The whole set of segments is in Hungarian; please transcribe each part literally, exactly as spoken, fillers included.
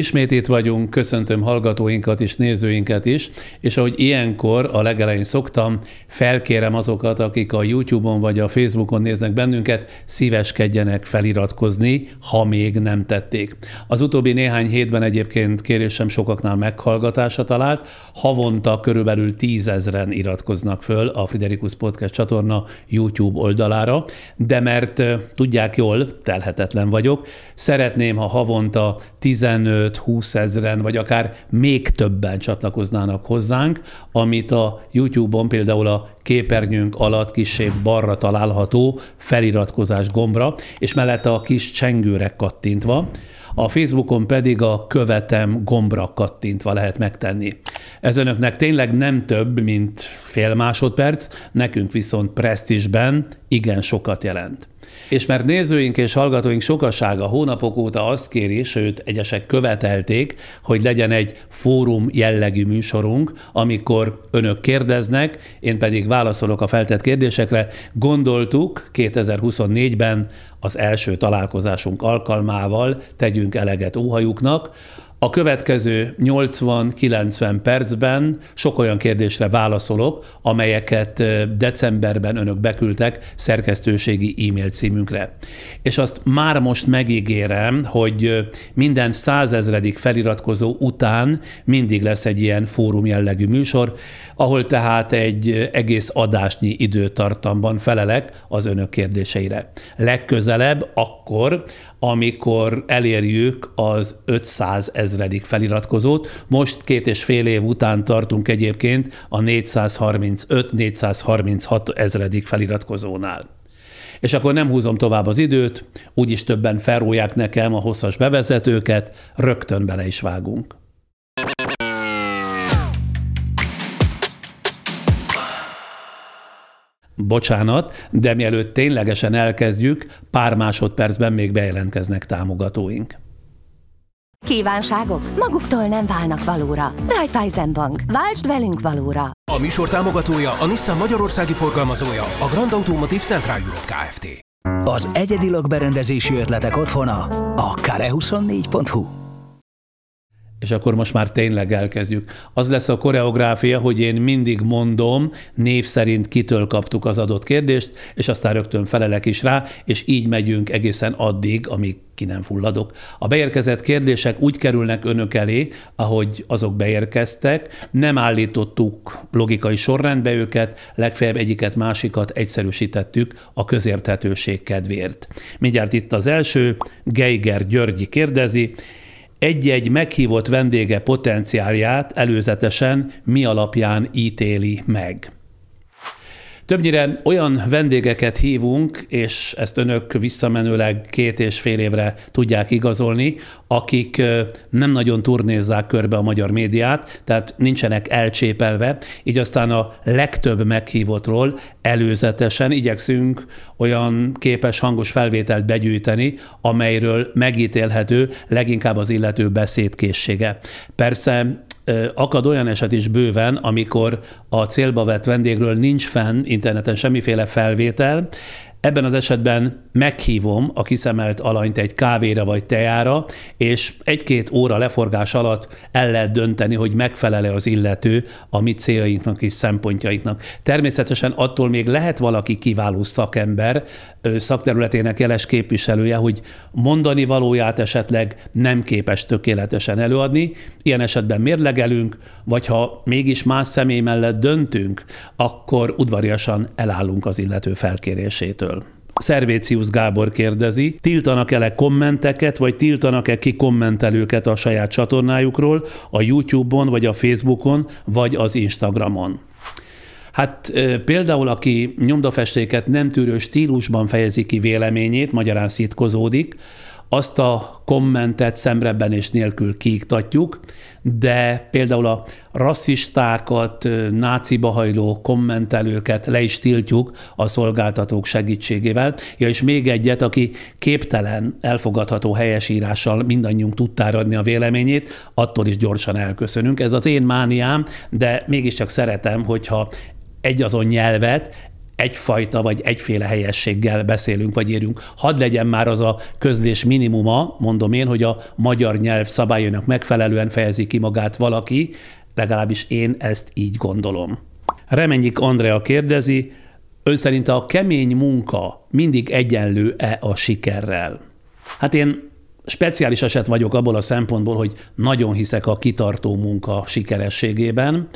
Ismét itt vagyunk, köszöntöm hallgatóinkat és nézőinket is, és ahogy ilyenkor a legelején szoktam, felkérem azokat, akik a YouTube-on vagy a Facebookon néznek bennünket, szíveskedjenek feliratkozni, ha még nem tették. Az utóbbi néhány hétben egyébként kérésem sokaknál meghallgatásra talált, havonta körülbelül tízezren iratkoznak föl a Friderikusz Podcast csatorna YouTube oldalára, de mert tudják jól, telhetetlen vagyok, szeretném, ha havonta tizenöt-húsz ezeren, vagy akár még többen csatlakoznának hozzánk, amit a YouTube-on például a képernyőnk alatt kisebb balra található feliratkozás gombra, és mellette a kis csengőre kattintva, a Facebookon pedig a követem gombra kattintva lehet megtenni. Ez önöknek tényleg nem több, mint fél másodperc, nekünk viszont presztízsben igen sokat jelent. És mert nézőink és hallgatóink sokasága hónapok óta azt kéri, sőt egyesek követelték, hogy legyen egy fórum jellegű műsorunk, amikor önök kérdeznek, én pedig válaszolok a feltett kérdésekre, gondoltuk kétezer-huszonnégyben az első találkozásunk alkalmával tegyünk eleget óhajuknak. A következő nyolcvan-kilencven percben sok olyan kérdésre válaszolok, amelyeket decemberben önök beküldtek szerkesztőségi e-mail címünkre. És azt már most megígérem, hogy minden százezredik feliratkozó után mindig lesz egy ilyen fórum jellegű műsor, ahol tehát egy egész adásnyi időtartamban felelek az önök kérdéseire. Legközelebb akkor, amikor elérjük az ötszázezredik feliratkozót. Most két és fél év után tartunk egyébként a négyszázharmincöt-négyszázharminchat ezredik feliratkozónál. És akkor nem húzom tovább az időt, úgyis többen felrólják nekem a hosszas bevezetőket, rögtön bele is vágunk. Bocsánat, de mielőtt ténylegesen elkezdjük, pár másodpercben még bejelentkeznek támogatóink. Kívánságok maguktól nem válnak valóra. Raiffeisen Bank. Váltsd velünk valóra. A műsor támogatója a Nissan magyarországi forgalmazója, a Grand Automotive Kft. Az egyedi lakberendezési ötletek otthona a kare huszonnégy pont hu. És akkor most már tényleg elkezdjük. Az lesz a koreográfia, hogy én mindig mondom, név szerint kitől kaptuk az adott kérdést, és aztán rögtön felelek is rá, és így megyünk egészen addig, amíg ki nem fulladok. A beérkezett kérdések úgy kerülnek önök elé, ahogy azok beérkeztek. Nem állítottuk logikai sorrendbe őket, legfeljebb egyiket, másikat egyszerűsítettük a közérthetőség kedvéért. Mindjárt itt az első, Geiger Györgyi kérdezi, egy-egy meghívott vendége potenciálját előzetesen mi alapján ítéli meg? Többnyire olyan vendégeket hívunk, és ezt önök visszamenőleg két és fél évre tudják igazolni, akik nem nagyon turnézzák körbe a magyar médiát, tehát nincsenek elcsépelve, így aztán a legtöbb meghívottról előzetesen igyekszünk olyan képes, hangos felvételt begyűjteni, amelyről megítélhető leginkább az illető beszédkészsége. Persze akad olyan eset is bőven, amikor a célba vett vendégről nincs fenn interneten semmiféle felvétel. Ebben az esetben meghívom a kiszemelt alanyt egy kávéra vagy teára, és egy-két óra leforgás alatt el lehet dönteni, hogy megfelele az illető a mi céljainknak és szempontjainknak. Természetesen attól még lehet valaki kiváló szakember, szakterületének jeles képviselője, hogy mondani valóját esetleg nem képes tökéletesen előadni. Ilyen esetben mérlegelünk, vagy ha mégis más személy mellett döntünk, akkor udvariasan elállunk az illető felkérésétől. Szervécius Gábor kérdezi, tiltanak-e le kommenteket, vagy tiltanak-e ki kommentelőket a saját csatornájukról, a YouTube-on, vagy a Facebookon, vagy az Instagramon? Hát például, aki nyomdafestéket nem tűrő stílusban fejezi ki véleményét, magyarán szitkozódik, azt a kommentet szemrebben és nélkül kiiktatjuk, de például a rasszistákat, náciba hajló kommentelőket le is tiltjuk a szolgáltatók segítségével. Ja, és még egyet, aki képtelen elfogadható helyesírással mindannyiunk tudtára adni a véleményét, attól is gyorsan elköszönünk. Ez az én mániám, de mégiscsak szeretem, hogyha egyazon nyelvet, egyfajta vagy egyféle helyességgel beszélünk vagy írjunk. Hadd legyen már az a közlés minimuma, mondom én, hogy a magyar nyelv szabályainak megfelelően fejezi ki magát valaki, legalábbis én ezt így gondolom. Reményik Andrea kérdezi, ön szerint a kemény munka mindig egyenlő-e a sikerrel? Hát én speciális eset vagyok abból a szempontból, hogy nagyon hiszek a kitartó munka sikerességében.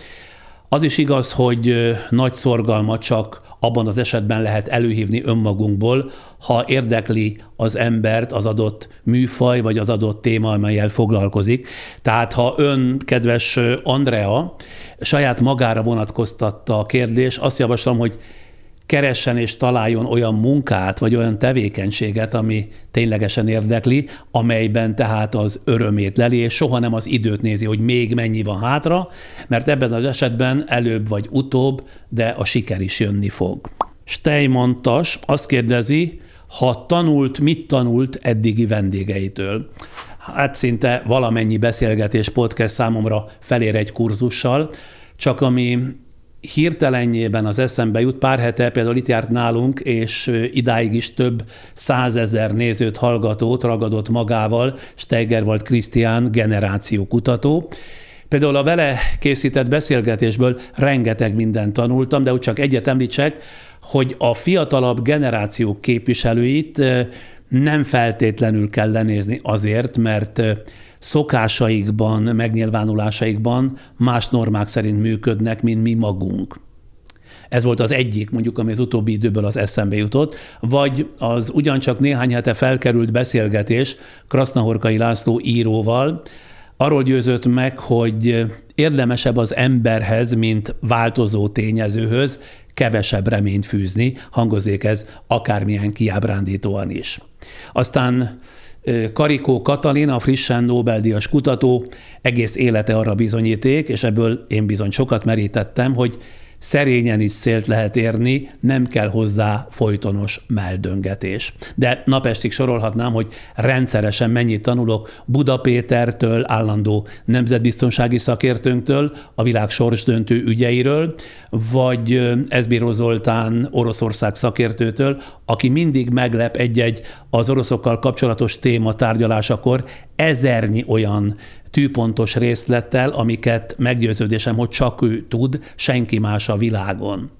Az is igaz, hogy nagy szorgalmat csak abban az esetben lehet előhívni önmagunkból, ha érdekli az embert az adott műfaj, vagy az adott téma, amellyel foglalkozik. Tehát ha ön, kedves Andrea, saját magára vonatkoztatta a kérdés, azt javaslom, hogy keressen és találjon olyan munkát, vagy olyan tevékenységet, ami ténylegesen érdekli, amelyben tehát az örömét leli, és soha nem az időt nézi, hogy még mennyi van hátra, mert ebben az esetben előbb vagy utóbb, de a siker is jönni fog. Steigervald azt kérdezi, ha tanult, mit tanult eddigi vendégeitől? Hát szinte valamennyi beszélgetés podcast számomra felér egy kurzussal, csak ami hirtelenjében az eszembe jut, pár hete például itt járt nálunk, és idáig is több százezer nézőt, hallgatót ragadott magával Steigervald Krisztián generációkutató. Például a vele készített beszélgetésből rengeteg mindent tanultam, de úgy csak egyet említsek, hogy a fiatalabb generációk képviselőit nem feltétlenül kell lenézni azért, mert szokásaikban, megnyilvánulásaikban más normák szerint működnek, mint mi magunk. Ez volt az egyik, mondjuk, ami az utóbbi időből az eszembe jutott, vagy az ugyancsak néhány hete felkerült beszélgetés Krasznahorkai László íróval arról győzött meg, hogy érdemesebb az emberhez, mint változó tényezőhöz kevesebb reményt fűzni, hangozik ez akármilyen kiábrándítóan is. Aztán Karikó Katalin, a frissen Nobel-díjas kutató, egész élete arra bizonyíték, és ebből én bizony sokat merítettem, hogy szerényen is célt lehet érni, nem kell hozzá folytonos melldöngetés. De napestig sorolhatnám, hogy rendszeresen mennyit tanulok Buda Pétertől, állandó nemzetbiztonsági szakértőnktől, a világ sorsdöntő ügyeiről, vagy Szbíró Zoltán Oroszország szakértőtől, aki mindig meglep egy-egy az oroszokkal kapcsolatos téma tárgyalásakor ezernyi olyan tűpontos részlettel, amiket meggyőződésem, hogy csak ő tud, senki más a világon.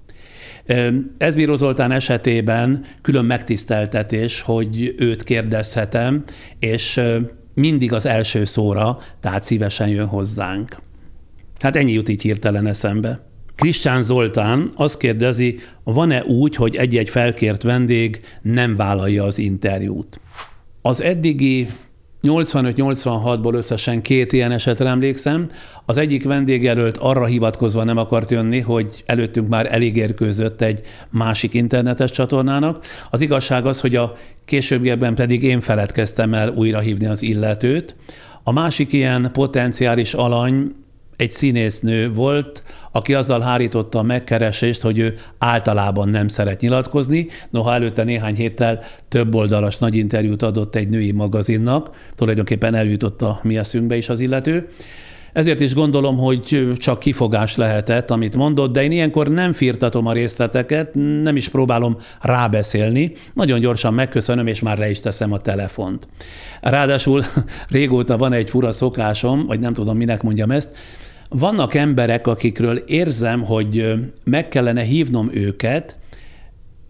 Szbíró Zoltán esetében külön megtiszteltetés, hogy őt kérdezhetem, és mindig az első szóra, tehát szívesen jön hozzánk. Hát ennyi jut így hirtelen eszembe. Krisztián Zoltán azt kérdezi, van-e úgy, hogy egy-egy felkért vendég nem vállalja az interjút? Az eddigi nyolcvanöt nyolcvanhatból összesen két ilyen esetre emlékszem. Az egyik vendégjelölt arra hivatkozva nem akart jönni, hogy előttünk már elígérkőzött egy másik internetes csatornának. Az igazság az, hogy a későbbiekben pedig én feledkeztem el újra hívni az illetőt. A másik ilyen potenciális alany egy színésznő volt, aki azzal hárította a megkeresést, hogy ő általában nem szeret nyilatkozni, noha előtte néhány héttel több oldalas nagy interjút adott egy női magazinnak, tulajdonképpen eljutott a mi eszünkbe is az illető. Ezért is gondolom, hogy csak kifogás lehetett, amit mondott, de én ilyenkor nem firtatom a részleteket, nem is próbálom rábeszélni, nagyon gyorsan megköszönöm, és már le is teszem a telefont. Ráadásul régóta van egy fura szokásom, vagy nem tudom, minek mondjam ezt, vannak emberek, akikről érzem, hogy meg kellene hívnom őket,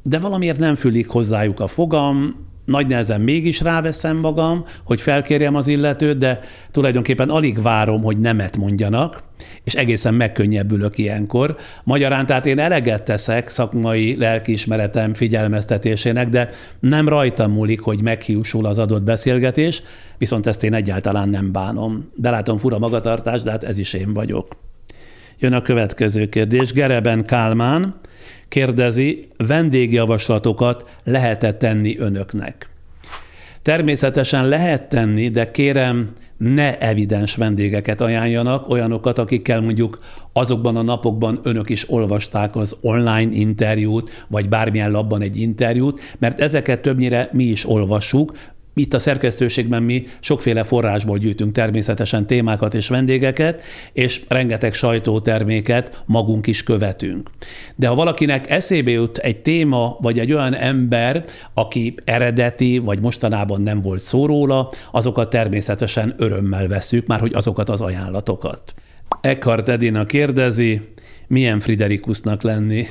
de valamiért nem fűlik hozzájuk a fogam, nagy nehezen mégis ráveszem magam, hogy felkérjem az illetőt, de tulajdonképpen alig várom, hogy nemet mondjanak, és egészen megkönnyebbülök ilyenkor. Magyarán tehát én eleget teszek szakmai lelkiismeretem figyelmeztetésének, de nem rajtam múlik, hogy meghiúsul az adott beszélgetés, viszont ezt én egyáltalán nem bánom. Belátom fura magatartást, de hát ez is én vagyok. Jön a következő kérdés. Gereben Kálmán kérdezi, vendégjavaslatokat lehet-e tenni önöknek? Természetesen lehet tenni, de kérem, ne evidens vendégeket ajánljanak, olyanokat, akikkel mondjuk azokban a napokban önök is olvasták az online interjút, vagy bármilyen labban egy interjút, mert ezeket többnyire mi is olvassuk, Itt a szerkesztőségben mi sokféle forrásból gyűjtünk természetesen témákat és vendégeket, és rengeteg sajtóterméket magunk is követünk. De ha valakinek eszébe jut egy téma, vagy egy olyan ember, aki eredeti, vagy mostanában nem volt szó róla, azokat természetesen örömmel vesszük, már hogy azokat az ajánlatokat. Eckhart Edina kérdezi, milyen Friderikusnak lenni?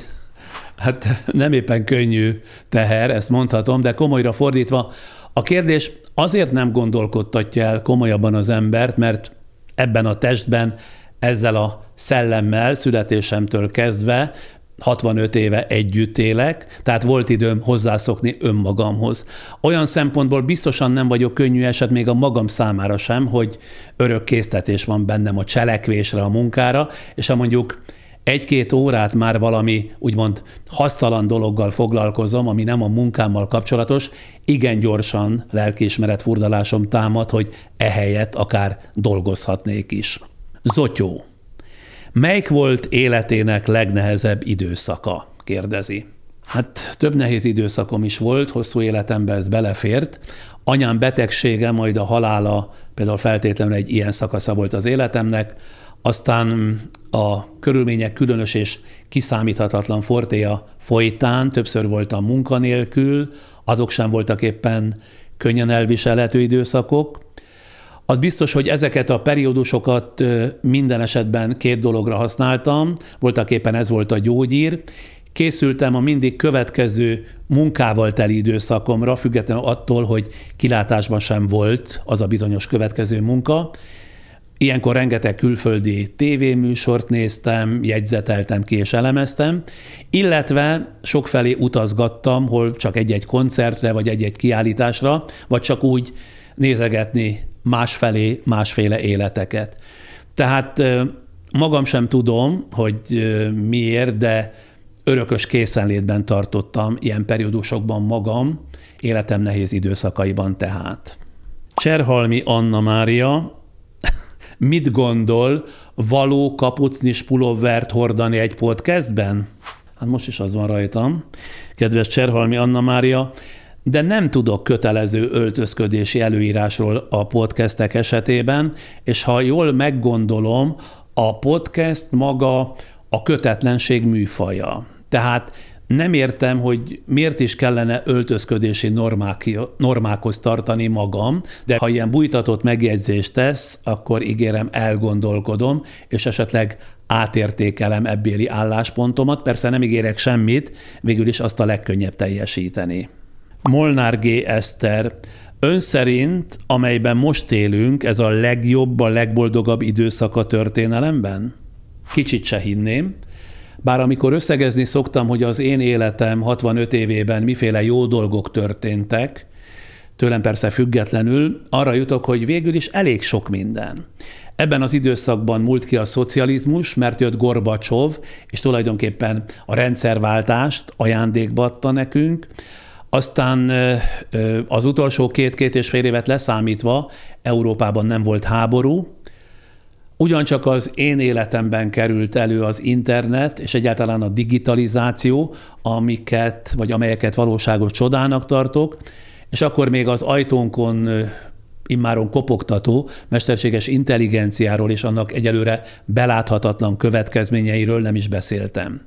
Hát nem éppen könnyű teher, ezt mondhatom, de komolyra fordítva, a kérdés azért nem gondolkodtatja el komolyabban az embert, mert ebben a testben, ezzel a szellemmel, születésemtől kezdve hatvanöt éve együtt élek, tehát volt időm hozzászokni önmagamhoz. Olyan szempontból biztosan nem vagyok könnyű eset még a magam számára sem, hogy örök késztetés van bennem a cselekvésre, a munkára, és ha mondjuk egy-két órát már valami úgymond hasztalan dologgal foglalkozom, ami nem a munkámmal kapcsolatos, igen gyorsan lelkiismeret furdalásom támad, hogy ehelyett akár dolgozhatnék is. Zotyó. Melyik volt életének legnehezebb időszaka? Kérdezi. Hát több nehéz időszakom is volt, hosszú életembe ez belefért. Anyám betegsége, majd a halála például feltétlenül egy ilyen szakasza volt az életemnek, aztán a körülmények különös és kiszámíthatatlan fortéja folytán többször voltam munkanélkül, azok sem voltak éppen könnyen elviselhető időszakok. Az biztos, hogy ezeket a periódusokat minden esetben két dologra használtam, voltak éppen ez volt a gyógyír. Készültem a mindig következő munkával teli időszakomra, függetlenül attól, hogy kilátásban sem volt az a bizonyos következő munka. Ilyenkor rengeteg külföldi tévéműsort néztem, jegyzeteltem ki és elemeztem, illetve sokfelé utazgattam, hol csak egy-egy koncertre, vagy egy-egy kiállításra, vagy csak úgy nézegetni másfelé, másféle életeket. Tehát magam sem tudom, hogy miért, de örökös készenlétben tartottam ilyen periódusokban magam, életem nehéz időszakaiban tehát. Cserhalmi Anna Mária, mit gondol, való kapucnis pulóvert hordani egy podcastben? Hát most is az van rajtam, kedves Cserhalmi Anna Mária, de nem tudok kötelező öltözködési előírásról a podcastek esetében, és ha jól meggondolom, a podcast maga a kötetlenség műfaja. Tehát nem értem, hogy miért is kellene öltözködési normák, normákhoz tartani magam, de ha ilyen bújtatott megjegyzést tesz, akkor ígérem, elgondolkodom, és esetleg átértékelem ebbéli álláspontomat. Persze nem ígérek semmit, végül is azt a legkönnyebb teljesíteni. Molnár G. Eszter. Ön szerint, amelyben most élünk, ez a legjobb, a legboldogabb időszak a történelemben? Kicsit se hinném. Bár amikor összegezni szoktam, hogy az én életem hatvanöt évében miféle jó dolgok történtek, tőlem persze függetlenül, arra jutok, hogy végül is elég sok minden. Ebben az időszakban múlt ki a szocializmus, mert jött Gorbacsov, és tulajdonképpen a rendszerváltást ajándékba adta nekünk. Aztán az utolsó két-két és fél évet leszámítva Európában nem volt háború. Ugyancsak az én életemben került elő az internet és egyáltalán a digitalizáció, amiket, vagy amelyeket valóságos csodának tartok, és akkor még az ajtónkon immáron kopogtató mesterséges intelligenciáról és annak egyelőre beláthatatlan következményeiről nem is beszéltem.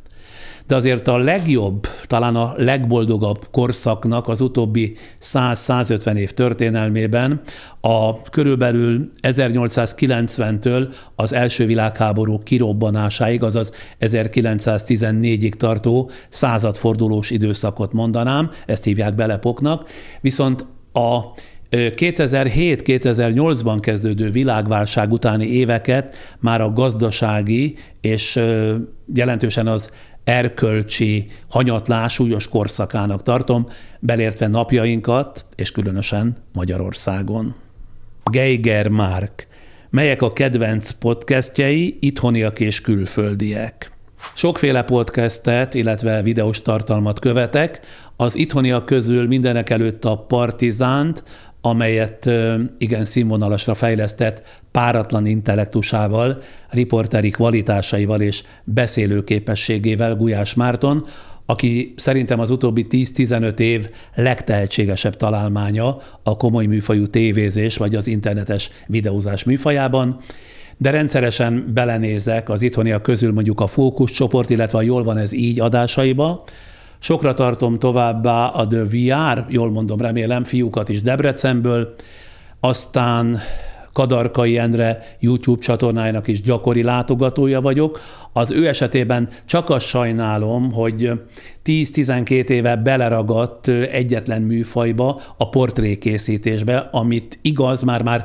De azért a legjobb, talán a legboldogabb korszaknak az utóbbi száz-százötven év történelmében a körülbelül ezernyolcszázkilencventől az első világháború kirobbanásáig, azaz ezerkilencszáztizennégyig tartó századfordulós időszakot mondanám, ezt hívják belepoknak, viszont a kétezer-hét kétezer-nyolcban kezdődő világválság utáni éveket már a gazdasági és jelentősen az erkölcsi hanyatlás súlyos korszakának tartom, belértve napjainkat, és különösen Magyarországon. Geiger Márk. Melyek a kedvenc podcastjei, itthoniak és külföldiek? Sokféle podcastet, illetve videós tartalmat követek. Az itthoniak közül mindenek előtt a Partizánt, amelyet igen színvonalasra fejlesztett páratlan intellektusával, riporteri kvalitásaival és beszélő képességével Gulyás Márton, aki szerintem az utóbbi tíz-tizenöt év legtehetségesebb találmánya a komoly műfajú tévézés vagy az internetes videózás műfajában, de rendszeresen belenézek az itthoniak közül mondjuk a Fókuszcsoport, illetve a Jól van ez így adásaiba. Sokra tartom továbbá a The vé er, jól mondom, remélem, fiúkat is Debrecenből, aztán Kadarkai Endre YouTube csatornájának is gyakori látogatója vagyok. Az ő esetében csak azt sajnálom, hogy tíz-tizenkét éve beleragadt egyetlen műfajba, a portrékészítésbe, amit igaz, már-már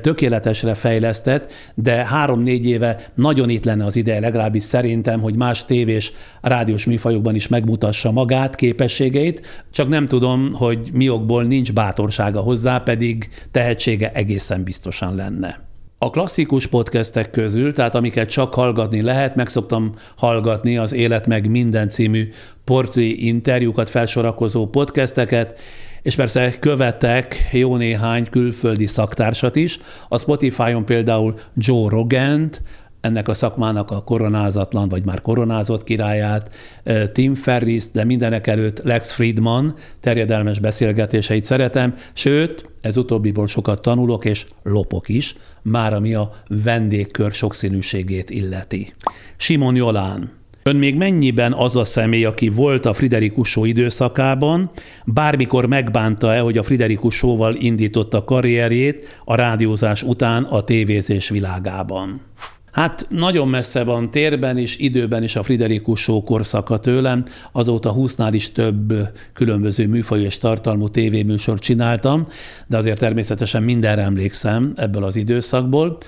tökéletesre fejlesztett, de három-négy éve nagyon itt lenne az ideje, legalábbis szerintem, hogy más tévés, rádiós műfajokban is megmutassa magát, képességeit, csak nem tudom, hogy miokból nincs bátorsága hozzá, pedig tehetsége egészen biztosan lenne. A klasszikus podcastek közül, tehát amiket csak hallgatni lehet, meg szoktam hallgatni az Élet meg Minden című portré interjúkat felsorakozó podcasteket, és persze követek jó néhány külföldi szaktársat is. A Spotify-on például Joe Rogant, ennek a szakmának a koronázatlan, vagy már koronázott királyát, Tim Ferriss, de mindenek előtt Lex Fridman terjedelmes beszélgetéseit szeretem, sőt, ez utóbbiból sokat tanulok, és lopok is, már ami a vendégkör sokszínűségét illeti. Simon Jolán. Ön még mennyiben az a személy, aki volt a Friderikus Show időszakában, bármikor megbánta-e, hogy a Friderikus Show-val indította karrierjét a rádiózás után a tévézés világában? Hát nagyon messze van térben és időben is a Friderikus Show korszaka tőlem, azóta húsznál is több különböző műfajú és tartalmú tévéműsort csináltam, de azért természetesen mindenre emlékszem ebből az időszakból.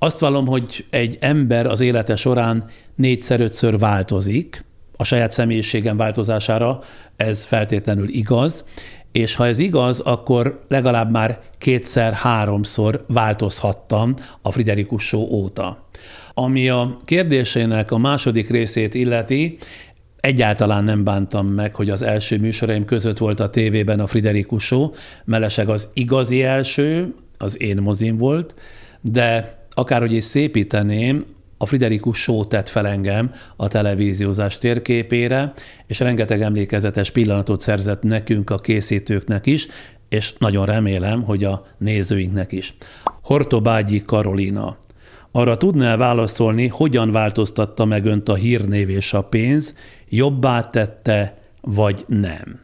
Azt vallom, hogy egy ember az élete során négyszer-ötször változik, a saját személyiségem változására ez feltétlenül igaz, és ha ez igaz, akkor legalább már kétszer-háromszor változhattam a Friderikus Show óta. Ami a kérdésének a második részét illeti, egyáltalán nem bántam meg, hogy az első műsoraim között volt a tévében a Friderikus Show, mellesleg az igazi első, az Én Mozim volt, de akárhogy is szépíteném, a Friderikus Show tett fel engem a televíziózás térképére, és rengeteg emlékezetes pillanatot szerzett nekünk, a készítőknek is, és nagyon remélem, hogy a nézőinknek is. Hortobágyi Karolina. Arra tudná válaszolni, hogyan változtatta meg önt a hírnév és a pénz, jobbá tette, vagy nem?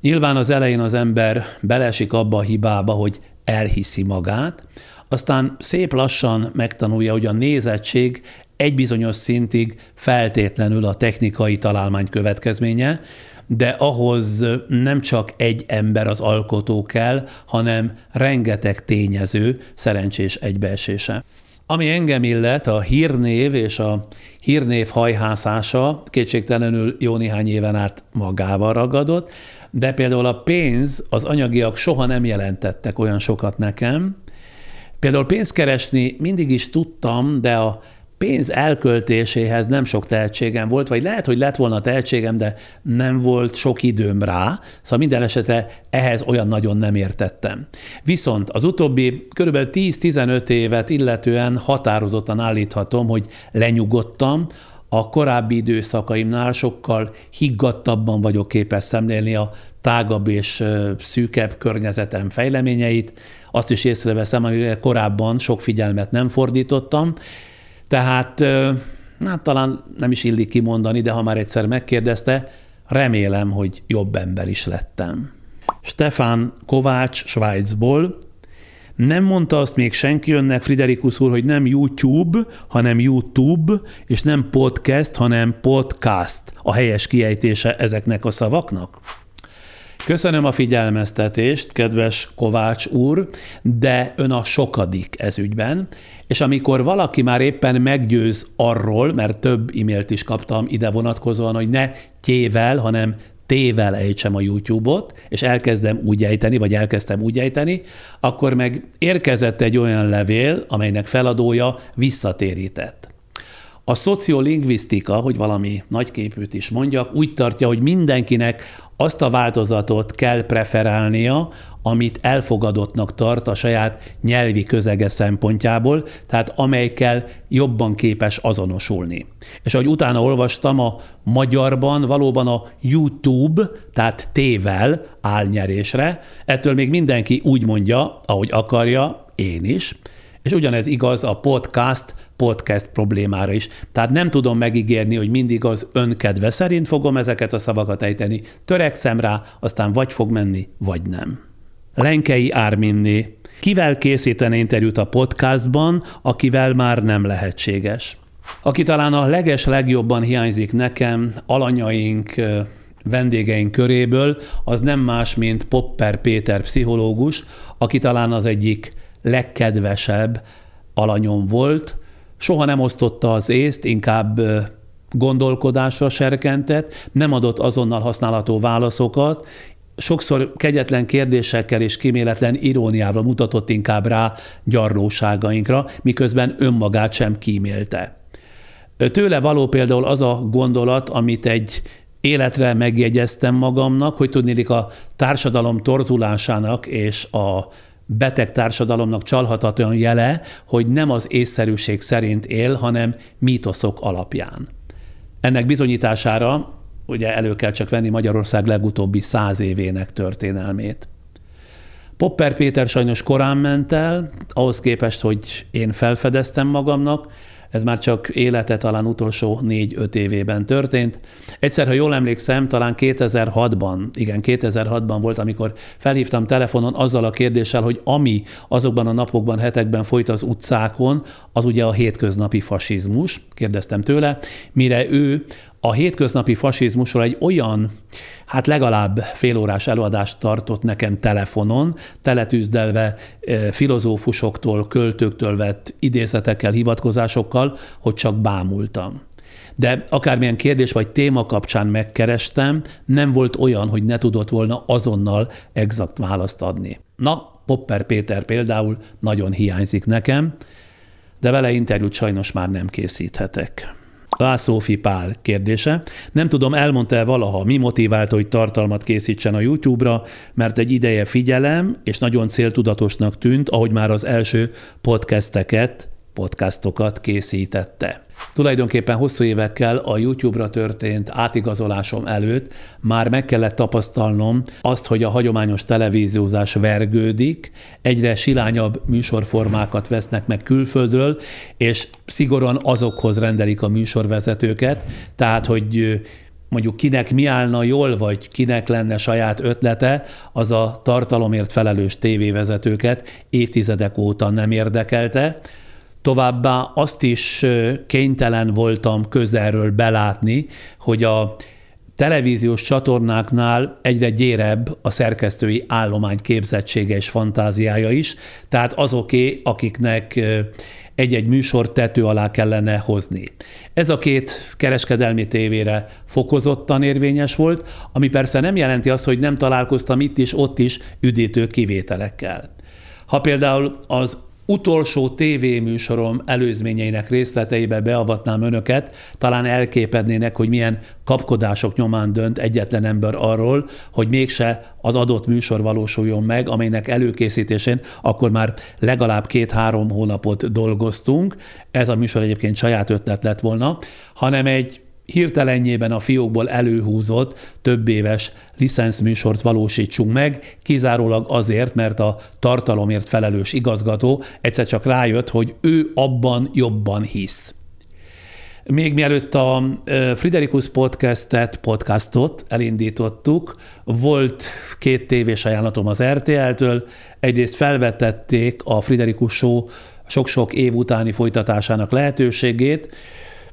Nyilván az elején az ember beleesik abba a hibába, hogy elhiszi magát, aztán szép lassan megtanulja, hogy a nézettség egy bizonyos szintig feltétlenül a technikai találmány következménye, de ahhoz nem csak egy ember, az alkotó kell, hanem rengeteg tényező szerencsés egybeesése. Ami engem illet, a hírnév és a hírnév hajhászása kétségtelenül jó néhány éven át magával ragadott, de például a pénz, az anyagiak soha nem jelentettek olyan sokat nekem. Például pénzt keresni mindig is tudtam, de a pénz elköltéséhez nem sok tehetségem volt, vagy lehet, hogy lett volna tehetségem, de nem volt sok időm rá, szóval minden esetre ehhez olyan nagyon nem értettem. Viszont az utóbbi kb. tíz-tizenöt évet illetően határozottan állíthatom, hogy lenyugodtam, a korábbi időszakaimnál sokkal higgadtabban vagyok képes szemlélni a tágabb és szűkebb környezetem fejleményeit, azt is észreveszem, amire korábban sok figyelmet nem fordítottam, tehát hát talán nem is illik kimondani, de ha már egyszer megkérdezte, remélem, hogy jobb ember is lettem. Stefán Kovács Svájcból. Nem mondta azt még senki önnek, Friderikus úr, hogy nem YouTube, hanem YouTube, és nem podcast, hanem podcast a helyes kiejtése ezeknek a szavaknak? Köszönöm a figyelmeztetést, kedves Kovács úr, de ön a sokadik ez ügyben, és amikor valaki már éppen meggyőz arról, mert több e-mailt is kaptam ide vonatkozóan, hogy ne tével, hanem tével ejtsem a YouTube-ot, és elkezdem úgy ejteni, vagy elkezdtem úgy ejteni, akkor meg érkezett egy olyan levél, amelynek feladója visszatérített. A szociolingvisztika, hogy valami nagyképűt is mondjak, úgy tartja, hogy mindenkinek azt a változatot kell preferálnia, amit elfogadottnak tart a saját nyelvi közege szempontjából, tehát amelyikkel jobban képes azonosulni. És ahogy utána olvastam, a magyarban valóban a YouTube, tehát T-vel áll nyerésre, ettől még mindenki úgy mondja, ahogy akarja, én is, és ugyanez igaz a podcast, podcast problémára is. Tehát nem tudom megígérni, hogy mindig az önkedve szerint fogom ezeket a szavakat ejteni, törekszem rá, aztán vagy fog menni, vagy nem. Lenkei Árminné. Kivel készítene interjút a podcastban, akivel már nem lehetséges? Aki talán a leges-legjobban hiányzik nekem, alanyaink, vendégeink köréből, az nem más, mint Popper Péter pszichológus, aki talán az egyik legkedvesebb alanyom volt. Soha nem osztotta az észt, inkább gondolkodásra serkentett, nem adott azonnal használható válaszokat, sokszor kegyetlen kérdésekkel és kíméletlen iróniával mutatott inkább rá gyarlóságainkra, miközben önmagát sem kímélte. Tőle való például az a gondolat, amit egy életre megjegyeztem magamnak, hogy tudniillik a társadalom torzulásának és a beteg társadalomnak csalhatatlan jele, hogy nem az észszerűség szerint él, hanem mítoszok alapján. Ennek bizonyítására ugye elő kell csak venni Magyarország legutóbbi száz évének történelmét. Popper Péter sajnos korán ment el, ahhoz képest, hogy én felfedeztem magamnak, ez már csak élete talán utolsó négy-öt évében történt. Egyszer, ha jól emlékszem, talán kétezer-hatban, igen, kétezer-hatban volt, amikor felhívtam telefonon azzal a kérdéssel, hogy ami azokban a napokban, hetekben folyt az utcákon, az ugye a hétköznapi fasizmus, kérdeztem tőle, mire ő a hétköznapi fasizmusról egy olyan, hát legalább félórás előadást tartott nekem telefonon, teletűzdelve filozófusoktól, költőktől vett idézetekkel, hivatkozásokkal, hogy csak bámultam. De akármilyen kérdés vagy téma kapcsán megkerestem, nem volt olyan, hogy ne tudott volna azonnal exakt választ adni. Na, Popper Péter például nagyon hiányzik nekem, de vele interjút sajnos már nem készíthetek. László Pál kérdése. Nem tudom, elmondta-e valaha, mi motiválta, hogy tartalmat készítsen a YouTube-ra, mert egy ideje figyelem, és nagyon céltudatosnak tűnt, ahogy már az első podcasteket, podcastokat készítette. Tulajdonképpen hosszú évekkel a YouTube-ra történt átigazolásom előtt már meg kellett tapasztalnom azt, hogy a hagyományos televíziózás vergődik, egyre silányabb műsorformákat vesznek meg külföldről, és szigorúan azokhoz rendelik a műsorvezetőket, tehát hogy mondjuk kinek mi állna jól, vagy kinek lenne saját ötlete, az a tartalomért felelős tévévezetőket évtizedek óta nem érdekelte. Továbbá azt is kénytelen voltam közelről belátni, hogy a televíziós csatornáknál egyre gyérebb a szerkesztői állomány képzettsége és fantáziája is, tehát azoké, akiknek egy-egy műsort tető alá kellene hozni. Ez a két kereskedelmi tévére fokozottan érvényes volt, ami persze nem jelenti azt, hogy nem találkoztam itt is, ott is üdítő kivételekkel. Ha például az utolsó tévéműsorom előzményeinek részleteibe beavatnám önöket, talán elképednének, hogy milyen kapkodások nyomán dönt egyetlen ember arról, hogy mégse az adott műsor valósuljon meg, amelynek előkészítésén akkor már legalább két-három hónapot dolgoztunk. Ez a műsor egyébként saját ötlet lett volna, hanem egy hirtelenjében a fiókból előhúzott több éves licenszműsort valósítsunk meg, kizárólag azért, mert a tartalomért felelős igazgató egyszer csak rájött, hogy ő abban jobban hisz. Még mielőtt a Friderikusz Podcastet, podcastot elindítottuk, volt két tévés ajánlatom az er té el-től, egyrészt felvetették a Friderikus Show sok-sok év utáni folytatásának lehetőségét,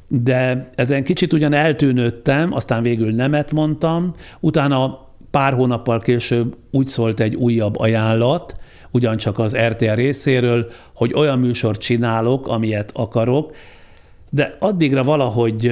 de ezen kicsit ugyan eltűnődtem, aztán végül nemet mondtam, utána pár hónappal később úgy szólt egy újabb ajánlat, ugyancsak az er té el részéről, hogy olyan műsort csinálok, amilyet akarok, de addigra valahogy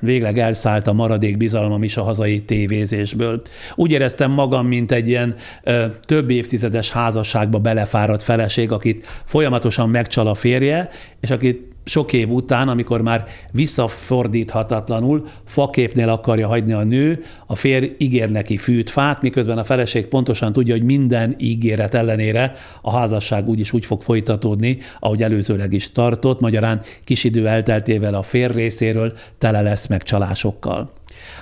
végleg elszállt a maradék bizalmam is a hazai tévézésből. Úgy éreztem magam, mint egy ilyen ö, több évtizedes házasságba belefáradt feleség, akit folyamatosan megcsal a férje, és akit sok év után, amikor már visszafordíthatatlanul faképnél akarja hagyni a nő, a férj ígér neki fűt, fát, miközben a feleség pontosan tudja, hogy minden ígéret ellenére a házasság úgyis úgy fog folytatódni, ahogy előzőleg is tartott, magyarán kis idő elteltével a férj részéről tele lesz megcsalásokkal.